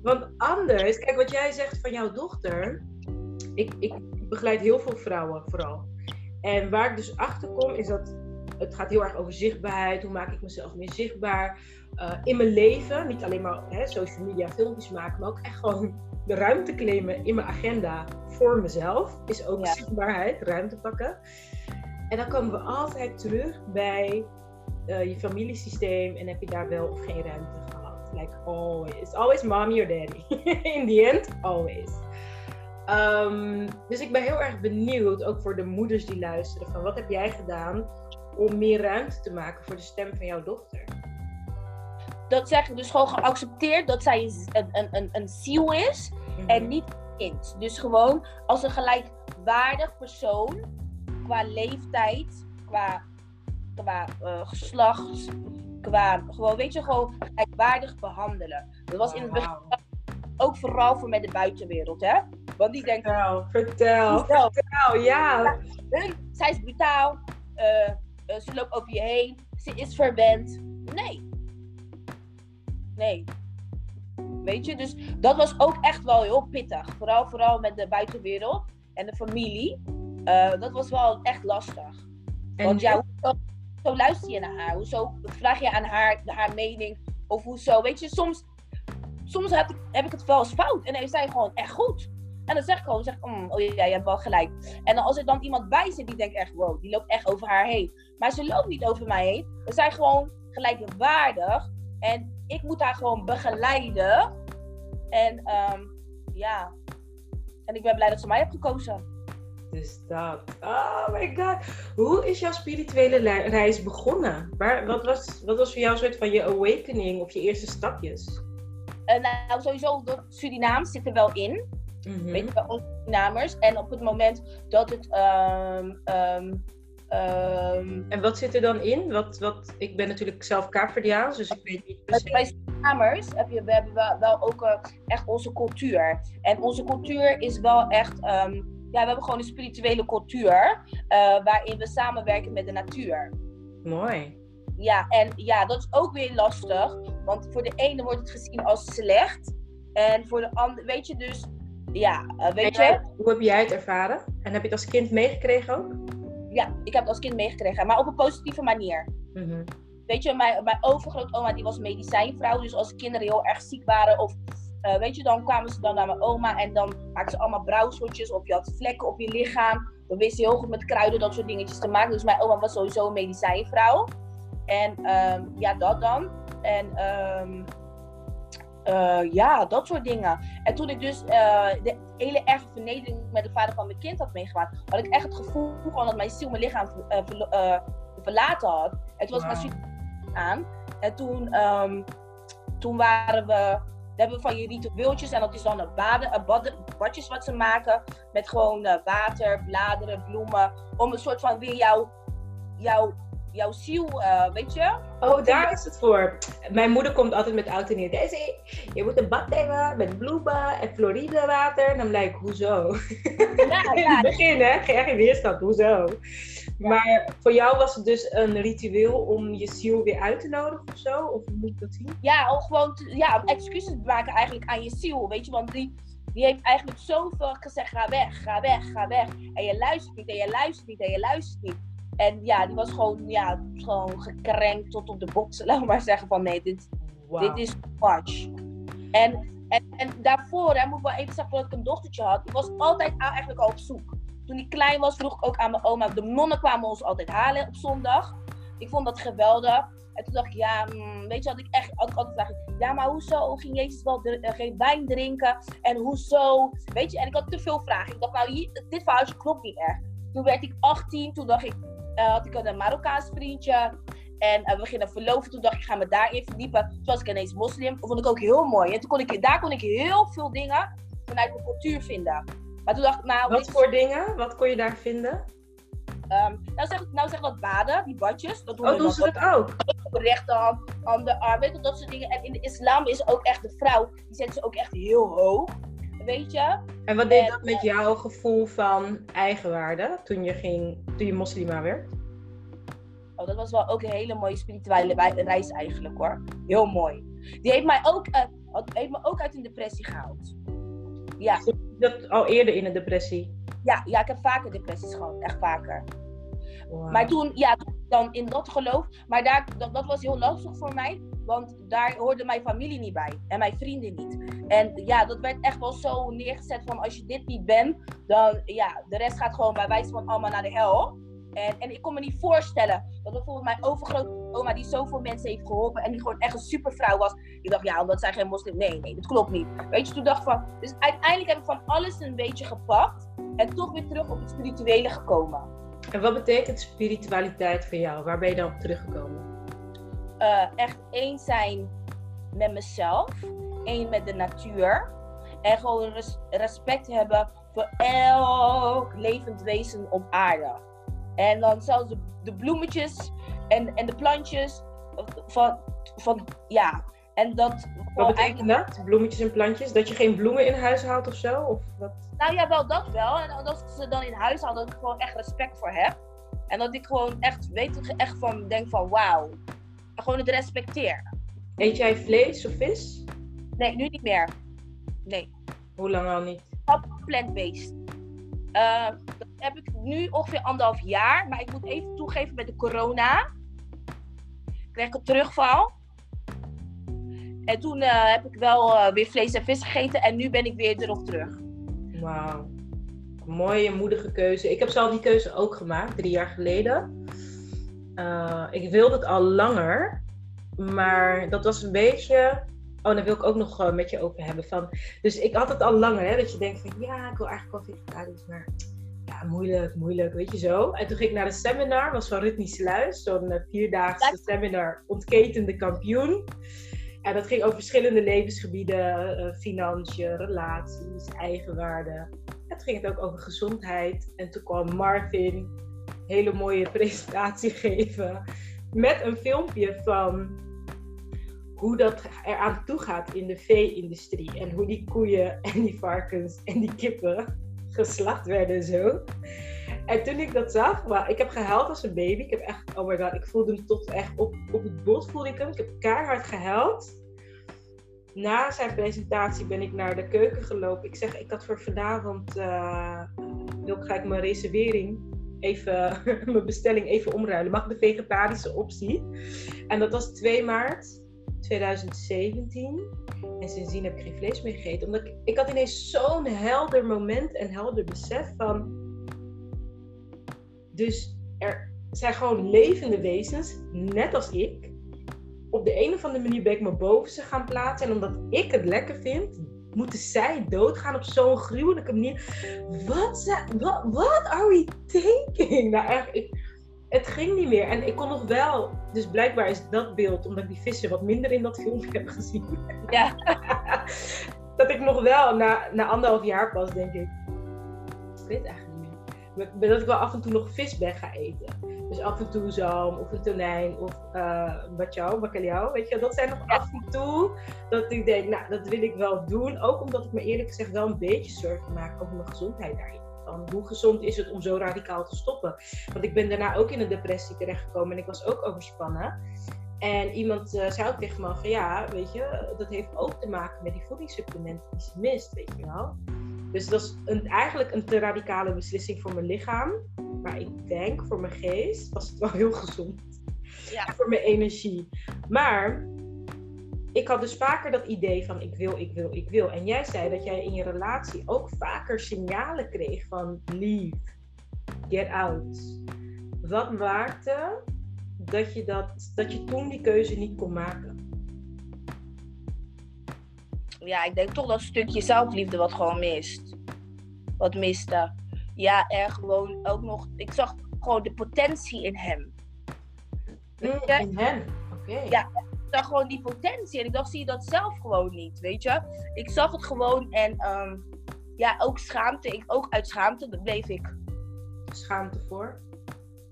Want anders, kijk wat jij zegt van jouw dochter. Ik begeleid heel veel vrouwen vooral. En waar ik dus achter kom is dat het gaat heel erg over zichtbaarheid. Hoe maak ik mezelf meer zichtbaar in mijn leven? Niet alleen maar social media, filmpjes maken, maar ook echt gewoon de ruimte claimen in mijn agenda voor mezelf. Is ook zichtbaarheid, ruimte pakken. En dan komen we altijd terug bij je familiesysteem en heb je daar wel of geen ruimte gehad. Like always. Always mommy or daddy. In the end, always. Dus ik ben heel erg benieuwd, ook voor de moeders die luisteren, van wat heb jij gedaan om meer ruimte te maken voor de stem van jouw dochter? Dat zeg ik dus gewoon geaccepteerd dat zij een ziel is en niet een kind. Dus gewoon als een gelijkwaardig persoon qua leeftijd, qua geslacht... gewoon, gelijkwaardig behandelen. Dat was in het begin ook vooral voor met de buitenwereld, hè? Want die denken... Vertel, ja. Zij is brutaal, ze loopt over je heen, ze is verwend. Nee. Weet je, dus dat was ook echt wel heel pittig. Vooral met de buitenwereld en de familie. Dat was wel echt lastig. Want zo luister je naar haar, hoezo vraag je aan haar mening of hoezo, weet je, soms heb ik het wel eens fout en dan is zij gewoon echt goed. En dan zeg ik gewoon, je hebt wel gelijk. En dan als er dan iemand bij zit die denkt echt, wow, die loopt echt over haar heen. Maar ze loopt niet over mij heen, we zijn gewoon gelijkwaardig en ik moet haar gewoon begeleiden. En ik ben blij dat ze mij heeft gekozen. Dus dat. Oh my god. Hoe is jouw spirituele reis begonnen? Wat was voor jou een soort van je awakening of je eerste stapjes? Sowieso, Surinaam zit er wel in. Mm-hmm. Weet je wel, Surinamers. En op het moment dat het... En wat zit er dan in? Ik ben natuurlijk zelf Kaapverdiaans, dus ik weet niet precies. Bij Surinamers hebben we wel ook echt onze cultuur. En onze cultuur is wel echt... we hebben gewoon een spirituele cultuur waarin we samenwerken met de natuur. Mooi. Ja, en dat is ook weer lastig, want voor de ene wordt het gezien als slecht en voor de ander, weet je dus, Hoe heb jij het ervaren? En heb je het als kind meegekregen ook? Ja, ik heb het als kind meegekregen, maar op een positieve manier. Mm-hmm. Weet je, mijn overgrootoma die was medicijnvrouw, dus als kinderen heel erg ziek waren of... dan kwamen ze dan naar mijn oma en dan maakten ze allemaal brouwseltjes of je had vlekken op je lichaam. Dan wist ze heel goed met kruiden dat soort dingetjes te maken. Dus mijn oma was sowieso een medicijnvrouw. En dat dan. En dat soort dingen. En toen ik dus de hele erge vernedering met de vader van mijn kind had meegemaakt, had ik echt het gevoel gewoon dat mijn ziel mijn lichaam verlaten had. En toen was mijn ziel aan. En toen waren we... Dan hebben we van je ritueeltjes en dat is dan badjes wat ze maken met gewoon water, bladeren, bloemen. Om een soort van weer jouw jouw ziel, weet je? Oh, daar is het voor. Mijn moeder komt altijd met oud en nieuw. Daisy, je moet een bad nemen met bloemen en Floride water. En dan lijkt hoezo? Ja, in het begin, hè? Geen weerstand, hoezo? Ja. Maar voor jou was het dus een ritueel om je ziel weer uit te nodigen of zo? Of hoe moet ik dat zien? Ja, om gewoon excuses maken eigenlijk aan je ziel, weet je? Want die heeft eigenlijk zoveel gezegd, ga weg, ga weg, ga weg. En je luistert niet, en je luistert niet, en je luistert niet. En ja, die was gewoon gekrenkt tot op de boksen. Laat maar zeggen van nee, dit is much. En daarvoor, ik moet wel even zeggen dat ik een dochtertje had. Die was altijd eigenlijk al op zoek. Toen ik klein was, vroeg ik ook aan mijn oma. De nonnen kwamen ons altijd halen op zondag. Ik vond dat geweldig. En toen dacht ik, weet je wat ik echt altijd dacht? Ja, maar hoezo ging Jezus wel geen wijn drinken? En hoezo? Weet je, en ik had te veel vragen. Ik dacht, dit verhaaltje klopt niet echt. Toen werd ik 18, toen dacht ik, had ik een Marokkaans vriendje. En we gingen verloven, toen dacht ik, ga me daarin verdiepen. Toen was ik ineens moslim, dat vond ik ook heel mooi. En toen kon ik heel veel dingen vanuit mijn cultuur vinden. Maar toen dacht ik, wat voor dingen? Wat kon je daar vinden? Nou zeg dat baden, die badjes. Dat doen ze dat ook? Rechterhand, anderarm, weet je, dat soort dingen. En in de islam is ook echt de vrouw, die zetten ze ook echt heel hoog. Weet je? En wat deed dat met jouw gevoel van eigenwaarde toen je moslima werd? Oh, dat was wel ook een hele mooie spirituele reis eigenlijk hoor. Heel mooi. Die heeft mij ook, uit een depressie gehaald. Ja. Dus dat al eerder in een depressie? Ja, ik heb vaker depressies gehad. Echt vaker. Wow. Maar toen, dan in dat geloof. Maar dat was heel lastig voor mij. Want daar hoorde mijn familie niet bij. En mijn vrienden niet. En ja, dat werd echt wel zo neergezet van als je dit niet bent, dan de rest gaat gewoon bij wijze van allemaal naar de hel. En ik kon me niet voorstellen dat bijvoorbeeld mijn overgrootoma die zoveel mensen heeft geholpen en die gewoon echt een supervrouw was. Ik dacht, omdat zij geen moslim... Nee, dat klopt niet. Weet je, toen dacht ik van... Dus uiteindelijk heb ik van alles een beetje gepakt en toch weer terug op het spirituele gekomen. En wat betekent spiritualiteit voor jou? Waar ben je dan op teruggekomen? Echt één zijn met mezelf. Eén met de natuur. En gewoon respect hebben voor elk levend wezen op aarde. En dan zelfs de bloemetjes en de plantjes. En dat... Wat betekent dat? Bloemetjes en plantjes? Dat je geen bloemen in huis haalt of zo? Of wat? Nou ja, wel dat wel. En als ik ze dan in huis haal, dat ik gewoon echt respect voor heb. En dat ik gewoon echt, denk van wauw. En gewoon het respecteer. Eet jij vlees of vis? Nee, nu niet meer. Nee. Hoe lang al niet? Plant-based. Dat heb ik nu ongeveer 1,5 jaar. Maar ik moet even toegeven met de corona. Kreeg ik een terugval. En toen heb ik wel weer vlees en vis gegeten. En nu ben ik weer erop terug. Wauw. Mooie, moedige keuze. Ik heb zelf die keuze ook gemaakt. 3 jaar geleden. Ik wilde het al langer. Maar dat was een beetje... Oh, daar wil ik ook nog met je over hebben. Dus ik had het al langer, hè, dat je denkt van... Ja, ik wil eigenlijk wel vegetarisch, maar... Ja, moeilijk, weet je zo. En toen ging ik naar een seminar, was van Richard Sluis. Zo'n 4-daagse seminar, ontketende kampioen. En dat ging over verschillende levensgebieden. Financiën, relaties, eigenwaarde. En toen ging het ook over gezondheid. En toen kwam Marvin, hele mooie presentatie geven. Met een filmpje van... hoe dat eraan toe gaat in de vee-industrie. En hoe die koeien en die varkens en die kippen geslacht werden en zo. En toen ik dat zag, ik heb gehuild als een baby. Ik heb echt, oh my god, ik voelde hem tot echt op het bot voelde ik hem. Ik heb keihard gehuild. Na zijn presentatie ben ik naar de keuken gelopen. Ik zeg, ik had voor vanavond, wil ik gelijk mijn reservering... even mijn bestelling even omruilen. Mag de vegetarische optie? En dat was 2 maart 2017. En sindsdien heb ik geen vlees meer gegeten. Omdat ik had ineens zo'n helder moment en helder besef van... Dus er zijn gewoon levende wezens, net als ik. Op de een of andere manier ben ik me boven ze gaan plaatsen. En omdat ik het lekker vind... moeten zij doodgaan op zo'n gruwelijke manier? What are we thinking? Nou echt, het ging niet meer. En ik kon nog wel... Dus blijkbaar is dat beeld, omdat ik die vissen wat minder in dat filmpje heb gezien. Ja. Dat ik nog wel na 1,5 jaar pas, denk ik. Ik weet het eigenlijk niet meer. dat ik wel af en toe nog vis ben gaan eten. Dus af en toe zalm of een tonijn of bacalhau, weet je. Dat zijn nog af en toe dat ik denk, nou, dat wil ik wel doen. Ook omdat ik me eerlijk gezegd wel een beetje zorgen maak over mijn gezondheid daarin. Van hoe gezond is het om zo radicaal te stoppen? Want ik ben daarna ook in een depressie terechtgekomen en ik was ook overspannen. En iemand zei ook tegen me van ja, weet je, dat heeft ook te maken met die voedingssupplementen die ze mist, weet je wel. Dus dat is eigenlijk een te radicale beslissing voor mijn lichaam. Maar ik denk, voor mijn geest was het wel heel gezond. Ja. En voor mijn energie. Maar ik had dus vaker dat idee van ik wil. En jij zei dat jij in je relatie ook vaker signalen kreeg van leave, get out. Wat maakte dat je toen die keuze niet kon maken? Ja, ik denk toch dat stukje zelfliefde wat gewoon mist. Wat miste. Ja, er gewoon ook nog... Ik zag gewoon de potentie in hem. In hem? Oké. Ja, ik zag gewoon die potentie. En ik dacht, zie je dat zelf gewoon niet, weet je? Ik zag het gewoon en... ja, ook schaamte. Ook uit schaamte, dat bleef ik. Schaamte voor?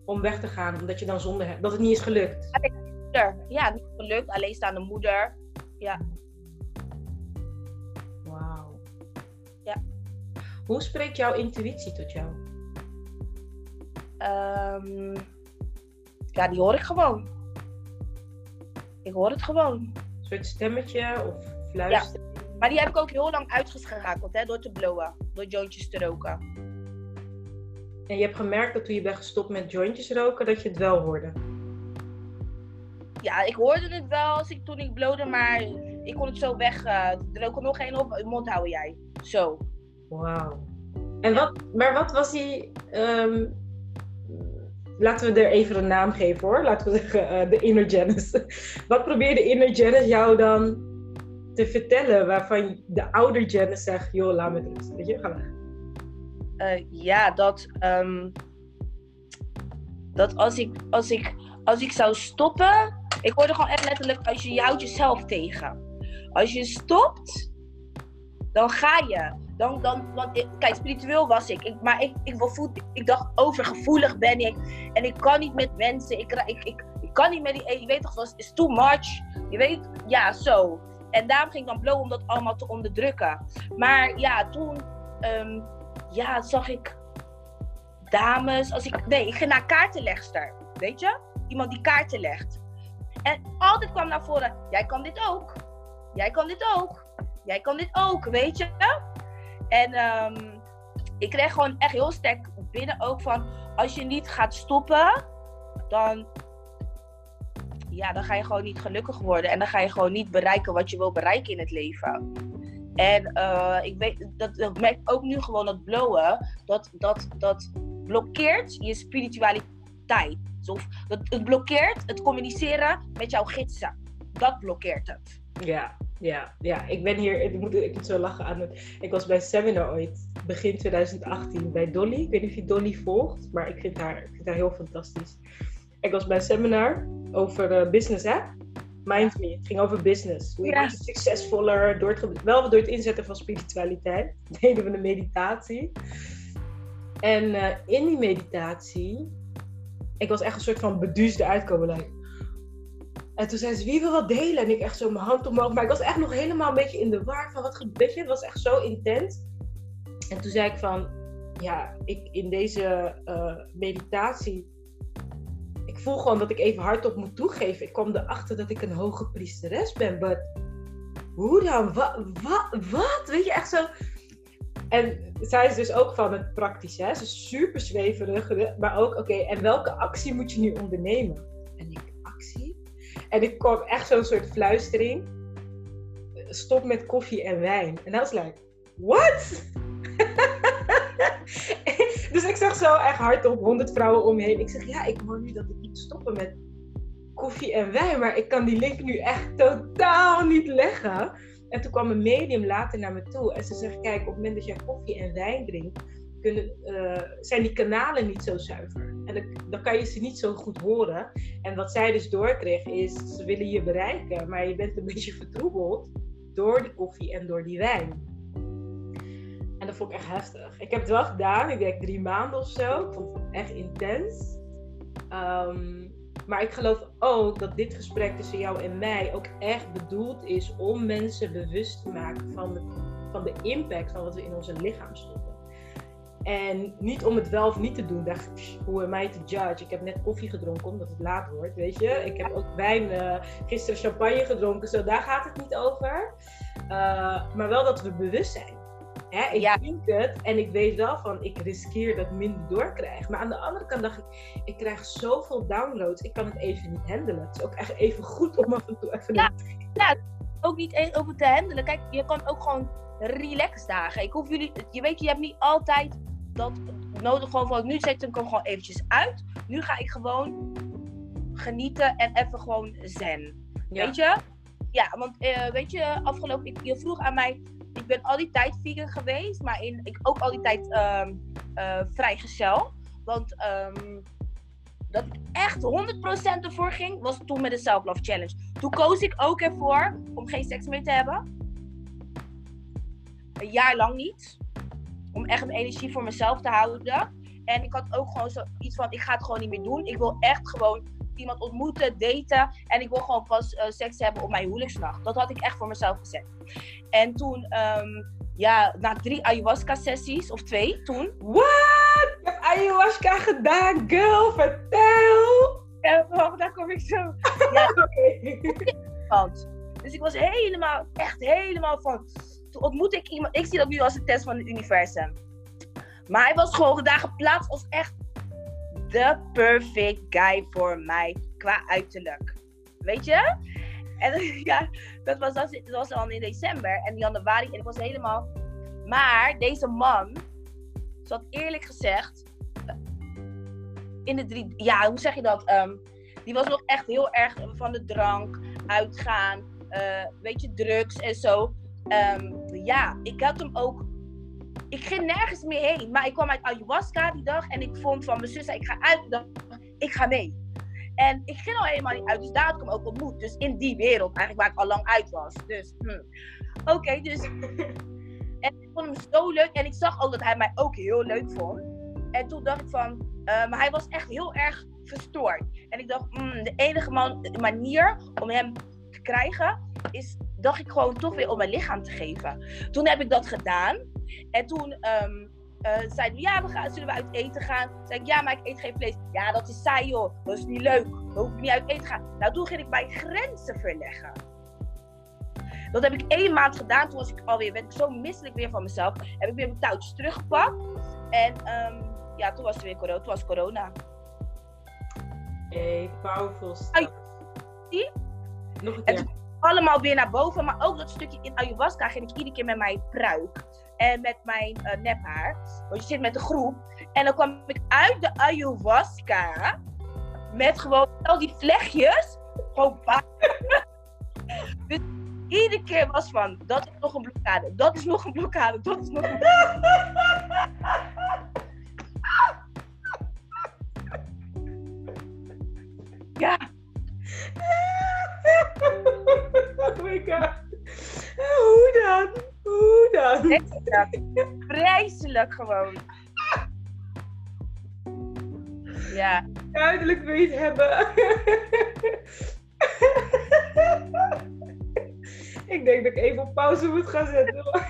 Om weg te gaan, omdat je dan zonder hem... Dat het niet is gelukt. Ja, niet gelukt. Alleenstaande moeder. Ja. Wauw. Ja. Hoe spreekt jouw intuïtie tot jou? Ja, die hoor ik gewoon. Ik hoor het gewoon. Een soort stemmetje of fluisteren. Ja. Maar die heb ik ook heel lang uitgeschakeld, hè, door te blowen. Door jointjes te roken. En je hebt gemerkt dat toen je bent gestopt met jointjes roken, dat je het wel hoorde? Ja, ik hoorde het wel als ik, toen ik blowde, maar ik kon het zo weg. Er rook er nog één op, mond houden jij. Zo. Wauw. En wat was die... laten we er even een naam geven hoor. Laten we zeggen de inner Janice. Wat probeerde inner Janice jou dan te vertellen waarvan de ouder Janice zegt, joh, laat me rust. Weet je, ga weg. Ja, dat als ik zou stoppen... Ik hoorde gewoon echt letterlijk, als je houdt jezelf tegen. Als je stopt, dan ga je. Kijk, spiritueel was ik. Maar ik dacht, overgevoelig ben ik. En ik kan niet met mensen. Ik kan niet met die... Je weet toch, het is too much. Je weet, ja, zo. En daarom ging ik dan blowen om dat allemaal te onderdrukken. Maar ja, toen... ja, zag ik dames... Nee, ik ging naar kaartenlegster. Weet je? Iemand die kaarten legt. En altijd kwam naar voren... Jij kan dit ook. Jij kan dit ook. Jij kan dit ook. Weet je? En ik kreeg gewoon echt heel sterk binnen ook van... Als je niet gaat stoppen... Dan ga je gewoon niet gelukkig worden. En dan ga je gewoon niet bereiken wat je wil bereiken in het leven. En ik weet... Dat merk ook nu gewoon dat blowen. Dat blokkeert je spiritualiteit. Of het blokkeert het communiceren met jouw gidsen. Dat blokkeert het. Ja. Ik moet zo lachen aan het... Ik was bij een seminar ooit, begin 2018, bij Dolly. Ik weet niet of je Dolly volgt, maar ik vind haar heel fantastisch. Ik was bij een seminar over business, hè? Mind me, het ging over business. Hoe je wordt succesvoller, door het inzetten van spiritualiteit. Deden we een meditatie. En in die meditatie... Ik was echt een soort van beduusd eruit komen lijken. En toen zei ze, wie wil wat delen? En ik echt zo mijn hand omhoog. Maar ik was echt nog helemaal een beetje in de war van wat gebeurt je? Het was echt zo intens. En toen zei ik van, ja, ik in deze meditatie... Ik voel gewoon dat ik even hardop moet toegeven. Ik kwam erachter dat ik een hoge priesteres ben. Maar hoe dan? Wat? Weet je, echt zo... En zij is dus ook van het praktische, hè? Ze is super zweverig, maar ook, oké, en welke actie moet je nu ondernemen? En ik, actie? En ik kwam echt zo'n soort fluistering, stop met koffie en wijn. En dat was like, what? Dus ik zag zo echt hardop 100 vrouwen omheen. Ik zeg, ja, ik hoor nu dat ik moet stoppen met koffie en wijn, maar ik kan die link nu echt totaal niet leggen. En toen kwam een medium later naar me toe en ze zegt, kijk, op het moment dat jij koffie en wijn drinkt, zijn die kanalen niet zo zuiver. En dan kan je ze niet zo goed horen. En wat zij dus doorkreeg is, ze willen je bereiken, maar je bent een beetje vertroebeld door die koffie en door die wijn. En En dat vond ik echt heftig. Ik heb het wel gedaan, ik denk 3 maanden of zo. Ik vond het echt intens. Maar ik geloof ook dat dit gesprek tussen jou en mij ook echt bedoeld is om mensen bewust te maken van de impact van wat we in onze lichaam stoppen. En niet om het wel of niet te doen, dacht, hoe am I te judge? Ik heb net koffie gedronken omdat het laat wordt, weet je. Ik heb ook wijn, gisteren champagne gedronken, zo daar gaat het niet over. Maar wel dat we bewust zijn. Hè? Ik drink het en ik weet wel van, ik riskeer dat ik minder doorkrijg. Maar aan de andere kant dacht ik, ik krijg zoveel downloads, ik kan het even niet handelen. Het is ook echt even goed om af en toe even... Ja, ook niet eens over te handelen. Kijk, je kan ook gewoon relaxed dagen. Ik hoef jullie, je weet, je hebt niet altijd dat nodig gewoon van, nu zet ik hem gewoon eventjes uit. Nu ga ik gewoon genieten en even gewoon zen. Ja. Weet je? Ja, want weet je, afgelopen, je vroeg aan mij, ik ben al die tijd vegan geweest, maar ik ook al die tijd vrijgezel. Want dat ik echt 100% ervoor ging, was toen met de Self-Love Challenge. Toen koos ik ook ervoor om geen seks meer te hebben. Een jaar lang niet. Om echt mijn energie voor mezelf te houden. En ik had ook gewoon zoiets van, ik ga het gewoon niet meer doen. Ik wil echt gewoon iemand ontmoeten, daten. En ik wil gewoon pas seks hebben op mijn huwelijksnacht. Dat had ik echt voor mezelf gezet. En toen, na 3 ayahuasca sessies, of 2 toen. What? Ik heb ayahuasca gedaan, girl, vertel! Ja, daar kom ik zo. Ja, okay. Dus ik was helemaal van... ontmoet ik iemand, ik zie dat nu als een test van het universum. Maar hij was gewoon vandaag geplaatst als echt de perfect guy voor mij qua uiterlijk. Weet je? En ja, dat was al in december en januari en ik was helemaal... Maar deze man zat eerlijk gezegd in de 3... Ja, hoe zeg je dat? Die was nog echt heel erg van de drank, uitgaan, weet je, drugs en zo. Ik had hem ook... Ik ging nergens meer heen, maar ik kwam uit ayahuasca die dag en ik vond van mijn zus, ik ga uit, ik ga mee. En ik ging al helemaal niet uit, dus daar had ik hem ook ontmoet. Dus in die wereld eigenlijk, waar ik al lang uit was. Dus, Oké, dus... en ik vond hem zo leuk en ik zag ook dat hij mij ook heel leuk vond. En toen dacht ik van... maar hij was echt heel erg verstoord. En ik dacht, de enige manier om hem te krijgen is... dacht ik gewoon toch weer om mijn lichaam te geven. Toen heb ik dat gedaan. En toen zeiden we, zullen we uit eten gaan? Toen zei ik, ja, maar ik eet geen vlees. Ja, dat is saai joh. Dat is niet leuk. Dan hoef ik niet uit eten te gaan. Nou, toen ging ik mijn grenzen verleggen. Dat heb ik 1 maand gedaan. Toen was ik alweer, werd ik zo misselijk weer van mezelf. Heb ik weer mijn touwtjes teruggepakt. En toen was er weer corona. Toen was corona. Hey, powerful stuff. Zie? Nog een keer. Allemaal weer naar boven, maar ook dat stukje in ayahuasca ging ik iedere keer met mijn pruik en met mijn nephaar. Want je zit met de groep. En dan kwam ik uit de ayahuasca met gewoon al die vlechtjes. Gewoon Dus iedere keer was van, dat is nog een blokkade, dat is nog een blokkade, dat is nog een blokkade. Ja. Oh my god. Hoe dan? Hoe dan? Vreselijk gewoon. Ja. Duidelijk wil je het hebben. Ik denk dat ik even op pauze moet gaan zetten.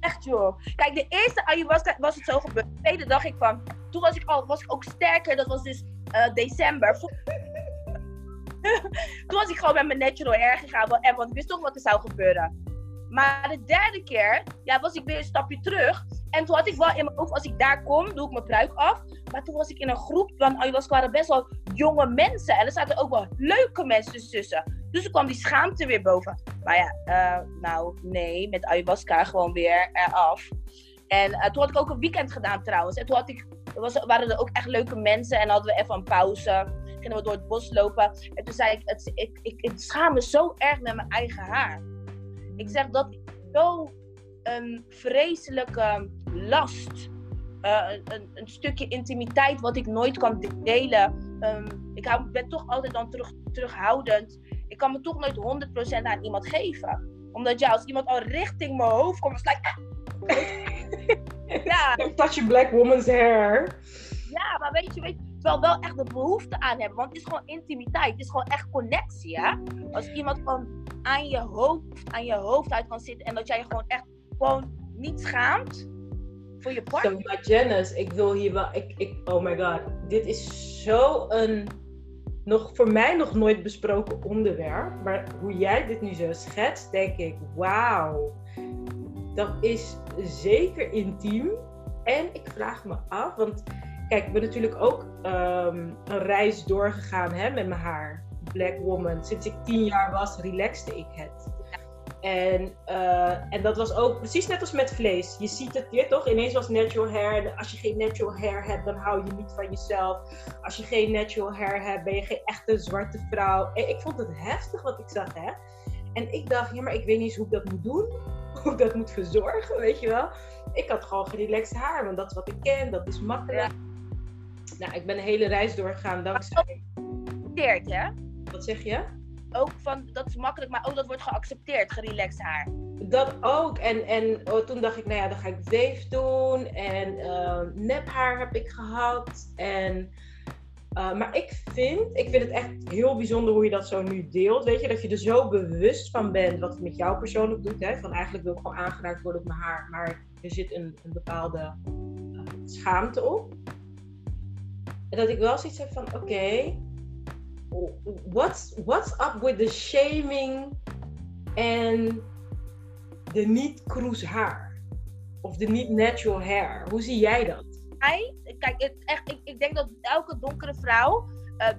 Echt joh. Kijk, de eerste ayahuasca was het zo gebeurd. De tweede dag ik van... Toen was ik ook sterker. Dat was dus december. Toen was ik gewoon met mijn natural hair gegaan, want ik wist toch wat er zou gebeuren. Maar de derde keer, was ik weer een stapje terug. En toen had ik wel in mijn hoofd, als ik daar kom, doe ik mijn pruik af. Maar toen was ik in een groep, want ayahuasca waren best wel jonge mensen. En er zaten ook wel leuke mensen tussen. Dus toen kwam die schaamte weer boven. Maar met ayahuasca gewoon weer eraf. En toen had ik ook een weekend gedaan trouwens. En toen waren er ook echt leuke mensen en hadden we even een pauze. Gingen we door het bos lopen. En toen zei ik, ik schaam me zo erg met mijn eigen haar. Ik zeg dat ik zo'n vreselijke last. Een stukje intimiteit wat ik nooit kan delen. Ik ben toch altijd dan terughoudend. Ik kan me toch nooit 100% aan iemand geven. Omdat ja, als iemand al richting mijn hoofd komt, is het like... ja. Touch your black woman's hair. Ja, maar weet je, terwijl wel echt de behoefte aan hebben. Want het is gewoon intimiteit. Het is gewoon echt connectie, hè. Als iemand gewoon aan je hoofd uit kan zitten. En dat jij je gewoon echt gewoon niet schaamt voor je partner. Maar Janice, ik wil hier wel... oh my god. Dit is zo'n... voor mij nog nooit besproken onderwerp. Maar hoe jij dit nu zo schetst, denk ik... Wauw. Dat is zeker intiem. En ik vraag me af, want... Kijk, ik ben natuurlijk ook een reis doorgegaan met mijn haar. Black woman. Sinds ik 10 jaar was, relaxte ik het. En dat was ook precies net als met vlees. Je ziet het weer toch? Ineens was natural hair. Als je geen natural hair hebt, dan hou je niet van jezelf. Als je geen natural hair hebt, ben je geen echte zwarte vrouw. En ik vond het heftig wat ik zag, hè? En ik dacht, ja, maar ik weet niet eens hoe ik dat moet doen. Hoe ik dat moet verzorgen, weet je wel? Ik had gewoon gerelaxed haar, want dat is wat ik ken. Dat is makkelijk. Ja. Nou, ik ben een hele reis doorgegaan dankzij... Geaccepteerd, hè? Wat zeg je? Ook van, dat is makkelijk, maar ook dat wordt geaccepteerd, gerelaxed haar. Dat ook. En toen dacht ik, nou ja, dan ga ik weef doen. En nephaar heb ik gehad. En, maar ik vind het echt heel bijzonder hoe je dat zo nu deelt. Weet je, dat je er zo bewust van bent wat het met jou persoonlijk doet. Hè? Van eigenlijk wil ik gewoon aangeraakt worden op mijn haar. Maar er zit een bepaalde schaamte op. En dat ik wel zoiets heb van, oké, what's up with the shaming en de niet-kroes haar? Of de niet-natural hair? Hoe zie jij dat? Kijk, ik denk dat elke donkere vrouw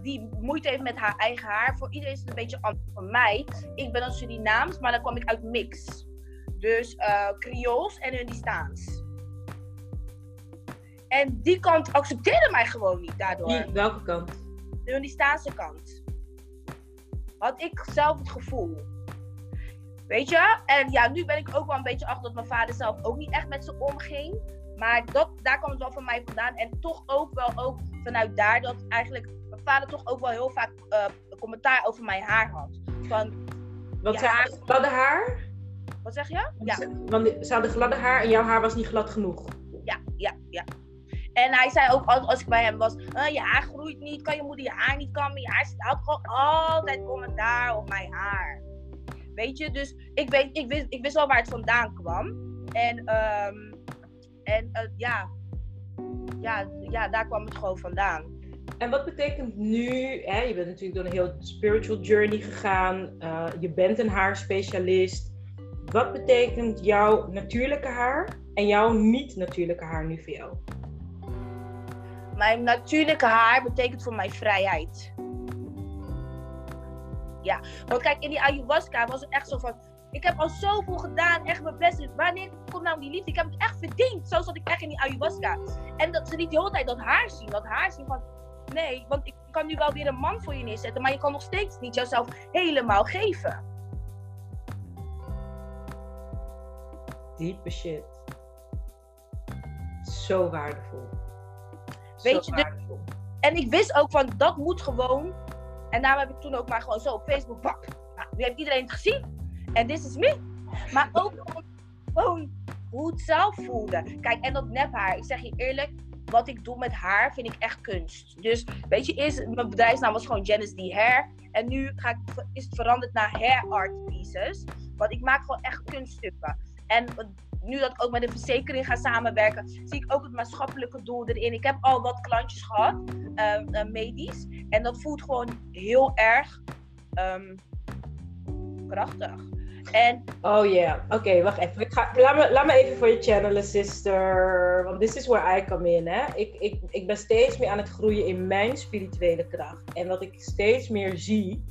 die moeite heeft met haar eigen haar, voor iedereen is het een beetje anders. Voor mij, ik ben een Surinaams, maar dan kwam ik uit mix. Dus Creools en Indiaans. En die kant accepteerde mij gewoon niet daardoor. Welke kant? De Indiaanse kant. Had ik zelf het gevoel. Weet je? En ja, nu ben ik ook wel een beetje achter dat mijn vader zelf ook niet echt met ze omging. Maar daar kwam het wel van mij vandaan. En toch ook wel ook vanuit daar dat eigenlijk mijn vader toch ook wel heel vaak commentaar over mijn haar had. Van, wat zei hij? Gladde haar? Wat zeg je? Ja. Want ze hadden gladde haar en jouw haar was niet glad genoeg. Ja. En hij zei ook altijd als ik bij hem was, je haar groeit niet, kan je moeder je haar niet kammen, je haar zit gewoon altijd commentaar op mijn haar. Weet je, dus ik wist wel waar het vandaan kwam. En daar kwam het gewoon vandaan. En wat betekent nu, hè, je bent natuurlijk door een heel spiritual journey gegaan, je bent een haarspecialist. Wat betekent jouw natuurlijke haar en jouw niet-natuurlijke haar nu voor jou? Mijn natuurlijke haar betekent voor mij vrijheid. Ja, want kijk, in die ayahuasca was het echt zo van... Ik heb al zoveel gedaan, echt mijn blessings. Wanneer komt nou die liefde? Ik heb het echt verdiend. Zo zat ik echt in die ayahuasca. En dat ze niet de hele tijd dat haar zien van... Nee, want ik kan nu wel weer een man voor je neerzetten... maar je kan nog steeds niet jouzelf helemaal geven. Diepe shit. Zo waardevol. Weet je, waardevol. En ik wist ook van, dat moet gewoon. En daarom heb ik toen ook maar gewoon zo op Facebook, bak. Nou, nu heeft iedereen het gezien. En this is me. Maar ook gewoon hoe het zelf voelde. Kijk, en dat nephaar. Ik zeg je eerlijk, wat ik doe met haar vind ik echt kunst. Dus weet je, eerst mijn bedrijfsnaam was gewoon Janice D. Hair. En nu is het veranderd naar hair art pieces. Want ik maak gewoon echt kunststukken. En nu dat ik ook met een verzekering ga samenwerken, zie ik ook het maatschappelijke doel erin. Ik heb al wat klantjes gehad, medisch. En dat voelt gewoon heel erg krachtig. En... Oh ja, yeah. Oké, wacht even. Laat me even voor je channelen, sister. Want this is where I come in, hè. Ik ben steeds meer aan het groeien in mijn spirituele kracht. En wat ik steeds meer zie,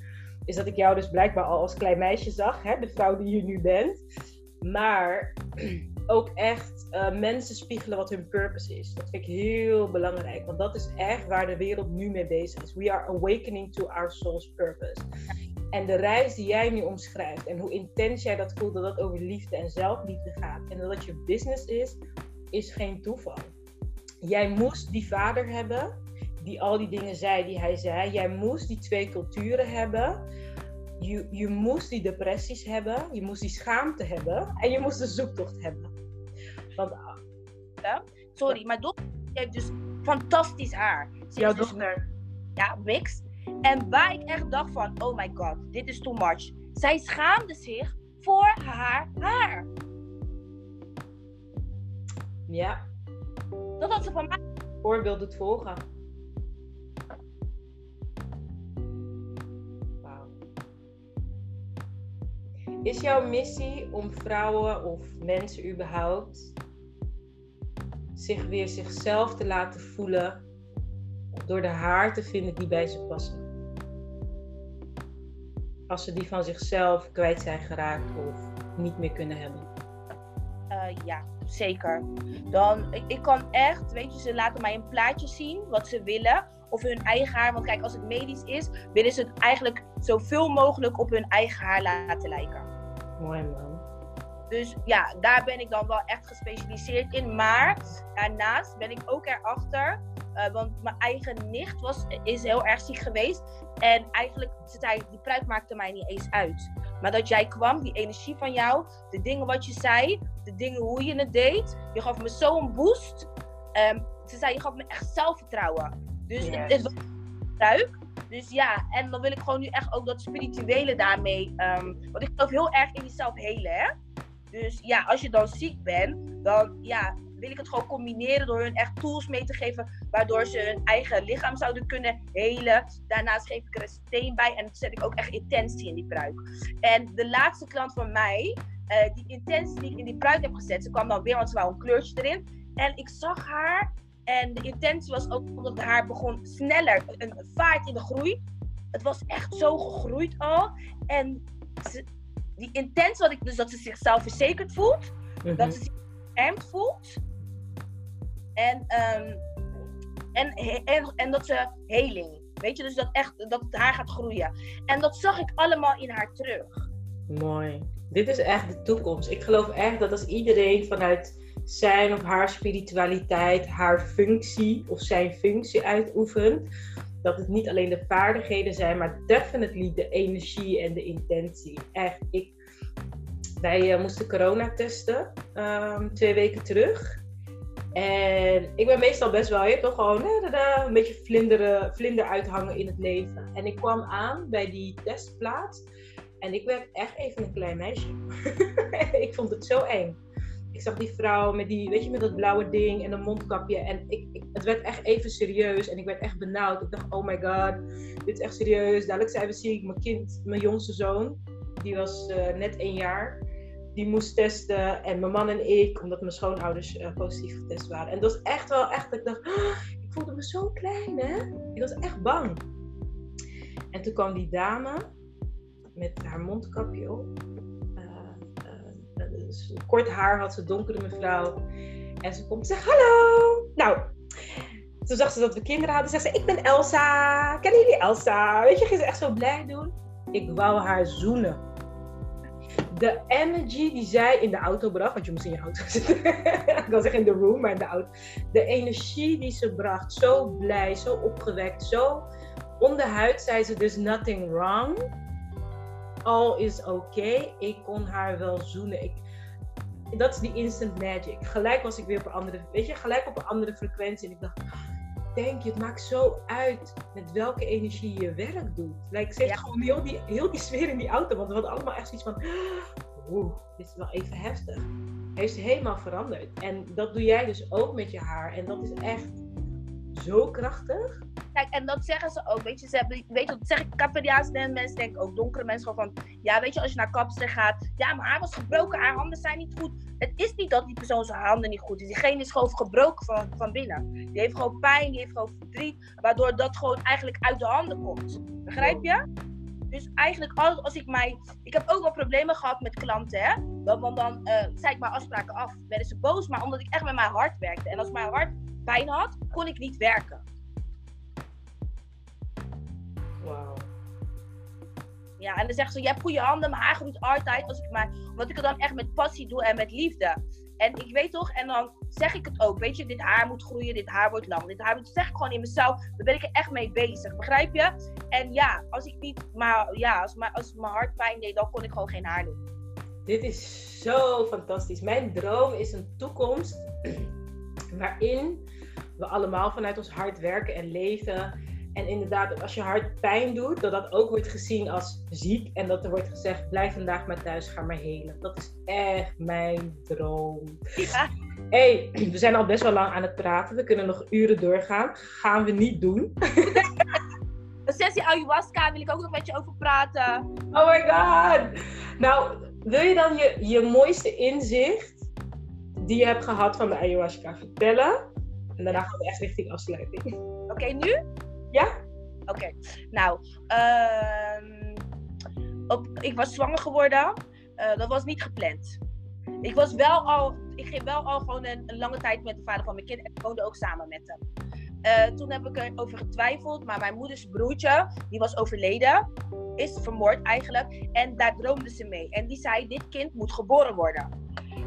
is dat ik jou dus blijkbaar al als klein meisje zag, hè? De vrouw die je nu bent. Maar ook echt mensen spiegelen wat hun purpose is. Dat vind ik heel belangrijk. Want dat is echt waar de wereld nu mee bezig is. We are awakening to our soul's purpose. En de reis die jij nu omschrijft. En hoe intens jij dat voelt. Dat dat over liefde en zelfliefde gaat. En dat dat je business is. Is geen toeval. Jij moest die vader hebben. Die al die dingen zei die hij zei. Jij moest die 2 culturen hebben. Je moest die depressies hebben, je moest die schaamte hebben en je moest de zoektocht hebben. Want, sorry, maar dochter heeft dus fantastisch haar. Ze jouw dochter? Dus, ja, mixed. En waar ik echt dacht van, oh my god, dit is too much. Zij schaamde zich voor haar haar. Ja. Dat had ze van mij. Voorbeelden te volgen. Wauw. Is jouw missie om vrouwen of mensen überhaupt zich weer zichzelf te laten voelen door de haar te vinden die bij ze passen? Als ze die van zichzelf kwijt zijn geraakt of niet meer kunnen hebben. Ja, zeker. Dan, ik kan echt, weet je, ze laten mij een plaatje zien wat ze willen. Of hun eigen haar, want kijk, als het medisch is, willen ze het eigenlijk zoveel mogelijk op hun eigen haar laten lijken. Mooi man. Dus ja, daar ben ik dan wel echt gespecialiseerd in. Maar daarnaast ben ik ook erachter, want mijn eigen nicht is heel erg ziek geweest. En eigenlijk, die pruik maakte mij niet eens uit. Maar dat jij kwam, die energie van jou, de dingen wat je zei, de dingen hoe je het deed. Je gaf me zo'n boost. Ze zei, je gaf me echt zelfvertrouwen. Dus yes. Het was een pruik. Dus ja, en dan wil ik gewoon nu echt ook dat spirituele daarmee. Want ik geloof heel erg in jezelf helen, hè. Dus ja, als je dan ziek bent, dan ja, wil ik het gewoon combineren door hun echt tools mee te geven, waardoor ze hun eigen lichaam zouden kunnen helen. Daarnaast geef ik er een steen bij en zet ik ook echt intentie in die pruik. En de laatste klant van mij, die intentie die ik in die pruik heb gezet, ze kwam dan weer, want ze wou een kleurtje erin. En ik zag haar en de intentie was ook omdat de haar begon sneller, een vaart in de groei. Het was echt zo gegroeid al. En die intentie wat ik dus, dat ze zichzelf verzekerd voelt, mm-hmm. Dat ze zich beschermd voelt en dat ze heling, weet je, dus dat echt dat het haar gaat groeien. En dat zag ik allemaal in haar terug. Mooi. Dit is echt de toekomst. Ik geloof echt dat als iedereen vanuit zijn of haar spiritualiteit, haar functie of zijn functie uitoefent, dat het niet alleen de vaardigheden zijn, maar definitely de energie en de intentie. Echt, wij moesten corona testen 2 weken terug. En ik ben meestal best wel, toch gewoon een beetje vlinder uithangen in het leven. En ik kwam aan bij die testplaats en ik werd echt even een klein meisje. Ik vond het zo eng. Ik zag die vrouw met die, weet je, met dat blauwe ding en een mondkapje. En het werd echt even serieus. En ik werd echt benauwd. Ik dacht, oh my god, dit is echt serieus. Dadelijk zijn we ziek. Mijn kind, mijn jongste zoon, die was net 1 jaar. Die moest testen. En mijn man en ik, omdat mijn schoonouders positief getest waren. En dat was echt wel echt, ik dacht, ik voelde me zo klein, hè. Ik was echt bang. En toen kwam die dame met haar mondkapje op. Kort haar had ze, donkere mevrouw. En ze komt en zegt, hallo. Nou, toen zag ze dat we kinderen hadden. Zegt ze, ik ben Elsa. Kennen jullie Elsa? Weet je, ging ze echt zo blij doen. Ik wou haar zoenen. De energy die zij in de auto bracht. Want je moest in je auto zitten. Ik wil zeggen in de room, maar in de auto. De energie die ze bracht. Zo blij, zo opgewekt. Zo onderhuid zei ze, there's nothing wrong. Al is oké. Ik kon haar wel zoenen. Dat is die instant magic. Gelijk was ik weer op een andere, weet je, gelijk op een andere frequentie. En ik dacht, denk je, het maakt zo uit met welke energie je werk doet. Like, ze heeft gewoon heel die sfeer in die auto. Want we hadden allemaal echt zoiets van, dit is wel even heftig. Hij is helemaal veranderd. En dat doe jij dus ook met je haar. En dat is echt zo krachtig. Kijk, en dat zeggen ze ook, weet je, dat zeg ik, Kaapverdiaans mensen denken ook, donkere mensen gewoon van, ja, weet je, als je naar kapster gaat, ja, maar haar was gebroken, haar handen zijn niet goed. Het is niet dat die persoon zijn handen niet goed is, diegene is gewoon gebroken van binnen. Die heeft gewoon pijn, die heeft gewoon verdriet, waardoor dat gewoon eigenlijk uit de handen komt. Begrijp je? Dus eigenlijk altijd als ik heb ook wel problemen gehad met klanten, hè. Want dan zei ik mijn afspraken af, werden ze boos, maar omdat ik echt met mijn hart werkte. En als mijn hart pijn had, kon ik niet werken. Wauw. Ja, en dan zeggen ze, je hebt goede handen, mijn haar groeit altijd als ik maar... Omdat ik het dan echt met passie doe en met liefde. En ik weet toch, en dan zeg ik het ook, weet je, dit haar moet groeien, dit haar wordt lang, dit haar moet... Dat zeg ik gewoon in mezelf, daar ben ik er echt mee bezig, begrijp je? En ja, als ik niet, maar ja, als mijn hart pijn deed, dan kon ik gewoon geen haar doen. Dit is zo fantastisch. Mijn droom is een toekomst waarin we allemaal vanuit ons hart werken en leven. En inderdaad, als je hart pijn doet, dat dat ook wordt gezien als ziek. En dat er wordt gezegd, blijf vandaag maar thuis, ga maar helen. Dat is echt mijn droom. Ja. Hey, we zijn al best wel lang aan het praten. We kunnen nog uren doorgaan. Gaan we niet doen. Een sessie ayahuasca wil ik ook nog met je over praten. Oh my god. Nou, wil je dan je mooiste inzicht die je hebt gehad van de ayahuasca vertellen? En daarna gaan we echt richting afsluiting. Oké, nu? Ja? Oké. Nou, ik was zwanger geworden. Dat was niet gepland. Ik ging wel al gewoon een lange tijd met de vader van mijn kind. En ik woonde ook samen met hem. Toen heb ik erover getwijfeld. Maar mijn moeders broertje, die was overleden. Is vermoord eigenlijk. En daar droomde ze mee. En die zei, dit kind moet geboren worden.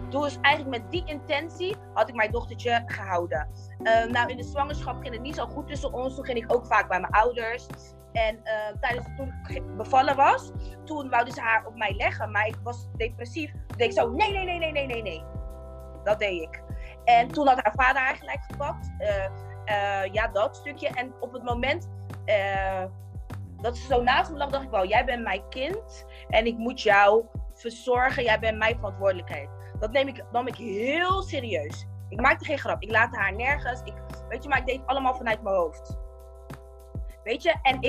Dus eigenlijk met die intentie had ik mijn dochtertje gehouden. Nou, in de zwangerschap ging het niet zo goed tussen ons. Toen ging ik ook vaak bij mijn ouders. En toen ik bevallen was, toen wouden ze haar op mij leggen. Maar ik was depressief. Toen deed ik zo, nee. Dat deed ik. En toen had haar vader haar gelijk gepakt. Ja, dat stukje. En op het moment dat ze zo naast me lag, dacht ik wel, jij bent mijn kind. En ik moet jou verzorgen. Jij bent mijn verantwoordelijkheid. Dat nam ik heel serieus. Ik maakte geen grap. Ik laat haar nergens. Weet je, maar ik deed het allemaal vanuit mijn hoofd. Weet je, en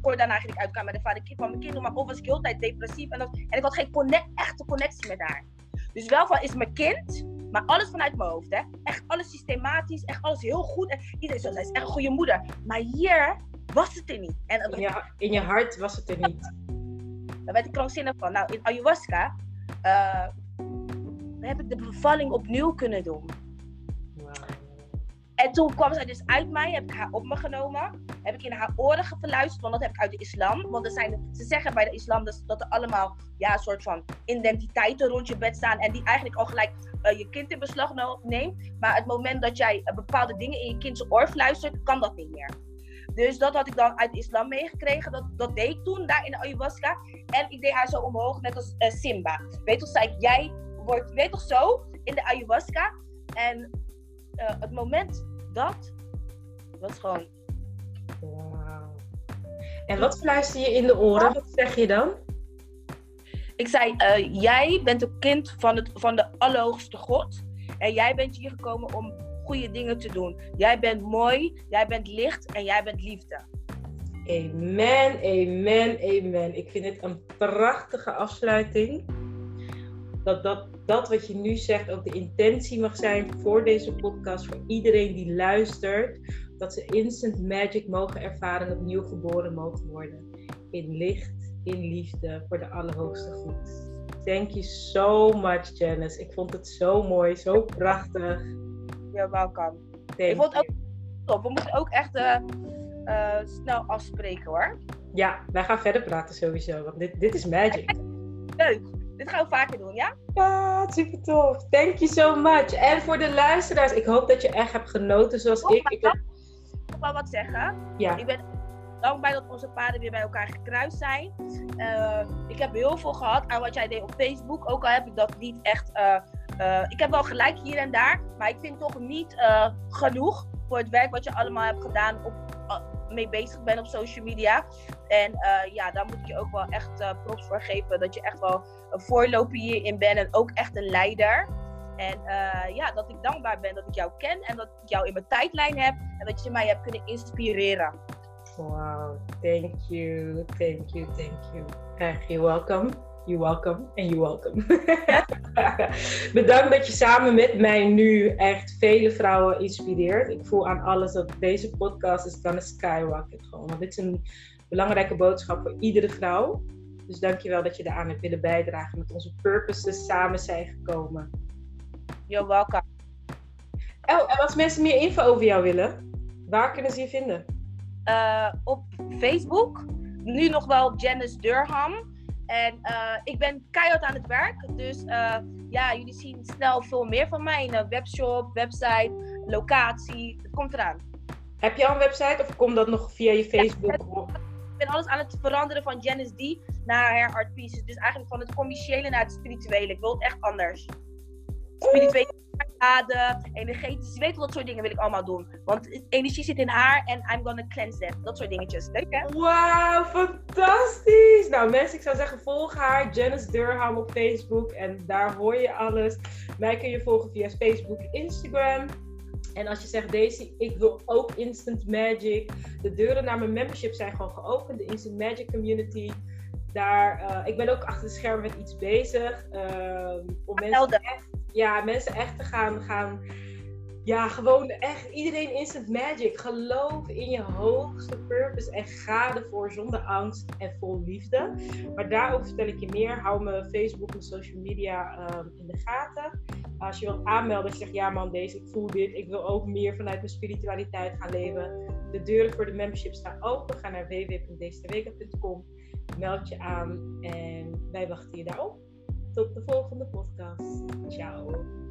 kort daarna ging ik uitkomen met de vader van mijn kind. Maar ook was ik de hele tijd depressief. En ik had geen echte connectie met haar. Dus wel van, is mijn kind, maar alles vanuit mijn hoofd. Hè? Echt alles systematisch, echt alles heel goed. En iedereen zei, zij is echt een goede moeder. Maar hier was het er niet. En, in je hart was het er niet. Daar werd ik krankzinnig van. Nou, in ayahuasca heb ik de bevalling opnieuw kunnen doen. Wow. En toen kwam zij dus uit mij, heb ik haar op me genomen. Heb ik in haar oren geluisterd, want dat heb ik uit de islam. Want ze zeggen bij de islam dat er allemaal een soort van identiteiten rond je bed staan. En die eigenlijk al gelijk je kind in beslag neemt. Maar het moment dat jij bepaalde dingen in je kind zijn oor fluistert, kan dat niet meer. Dus dat had ik dan uit de islam meegekregen. Dat deed ik toen, daar in de ayahuasca. En ik deed haar zo omhoog, net als Simba. Weet toch, zei ik, jij wordt, weet toch zo, in de ayahuasca. En het moment dat, was gewoon... Wauw. En wat fluister je in de oren? Wat zeg je dan? Ik zei, jij bent een kind van de Allerhoogste God. En jij bent hier gekomen om... goede dingen te doen. Jij bent mooi, jij bent licht en jij bent liefde. Amen, amen, amen. Ik vind dit een prachtige afsluiting. Dat wat je nu zegt ook de intentie mag zijn voor deze podcast, voor iedereen die luistert, dat ze instant magic mogen ervaren en opnieuw geboren mogen worden. In licht, in liefde, voor de Allerhoogste Goed. Thank you so much, Janice. Ik vond het zo mooi, zo prachtig. You're welcome. Ik vond het ook top. We moeten ook echt snel afspreken hoor. Ja, wij gaan verder praten sowieso. Want dit is magic. Leuk. Dit gaan we vaker doen, ja? Ja, super tof. Thank you so much. En voor de luisteraars, ik hoop dat je echt hebt genoten zoals ik. Ik wil wel wat zeggen. Ja. Ik ben dankbaar dat onze paden weer bij elkaar gekruist zijn. Ik heb heel veel gehad aan wat jij deed op Facebook. Ook al heb ik dat niet echt... ik heb wel gelijk hier en daar, maar ik vind toch niet genoeg voor het werk wat je allemaal hebt gedaan, mee bezig bent op social media. En daar moet ik je ook wel echt props voor geven, dat je echt wel een voorloper hierin bent en ook echt een leider. En dat ik dankbaar ben dat ik jou ken en dat ik jou in mijn tijdlijn heb en dat je mij hebt kunnen inspireren. Wow, thank you. You're welcome. You're welcome en you're welcome. Bedankt dat je samen met mij nu echt vele vrouwen inspireert. Ik voel aan alles dat deze podcast is dan een skyrocket gewoon. Want dit is een belangrijke boodschap voor iedere vrouw. Dus dankjewel dat je daaraan hebt willen bijdragen. Met onze purposes samen zijn gekomen. You're welcome. En als mensen meer info over jou willen, waar kunnen ze je vinden? op Facebook. Nu nog wel op Janice Durham. En ik ben keihard aan het werk. Dus ja, jullie zien snel veel meer van mij. Webshop, website, locatie. Het komt eraan. Heb je al een website of komt dat nog via je Facebook? Ja, ik ben alles aan het veranderen van Janice D naar hair art pieces. Dus eigenlijk van het commerciële naar het spirituele. Ik wil het echt anders. Spirituele aardaden, energetisch, weet je, dat soort dingen wil ik allemaal doen. Want energie zit in haar en I'm gonna cleanse that. Dat soort dingetjes. Leuk hè? Wauw, fantastisch! Nou mensen, ik zou zeggen volg haar, Janice Durham op Facebook en daar hoor je alles. Mij kun je volgen via Facebook, Instagram. En als je zegt, Daisy, ik wil ook Instant Magic. De deuren naar mijn membership zijn gewoon geopend, de Instant Magic Community. Daar, ik ben ook achter de schermen met iets bezig. Om mensen echt te gaan. Ja, gewoon echt iedereen Instant Magic. Geloof in je hoogste purpose en ga ervoor zonder angst en vol liefde. Maar daarover vertel ik je meer. Hou mijn Facebook en social media in de gaten. Als je wilt aanmelden, als je zegt, ja man, deze, ik voel dit. Ik wil ook meer vanuit mijn spiritualiteit gaan leven. De deuren voor de membership staan open. Ga naar www.daisyteweka.com. Meld je aan en wij wachten je daarop. Tot de volgende podcast. Ciao.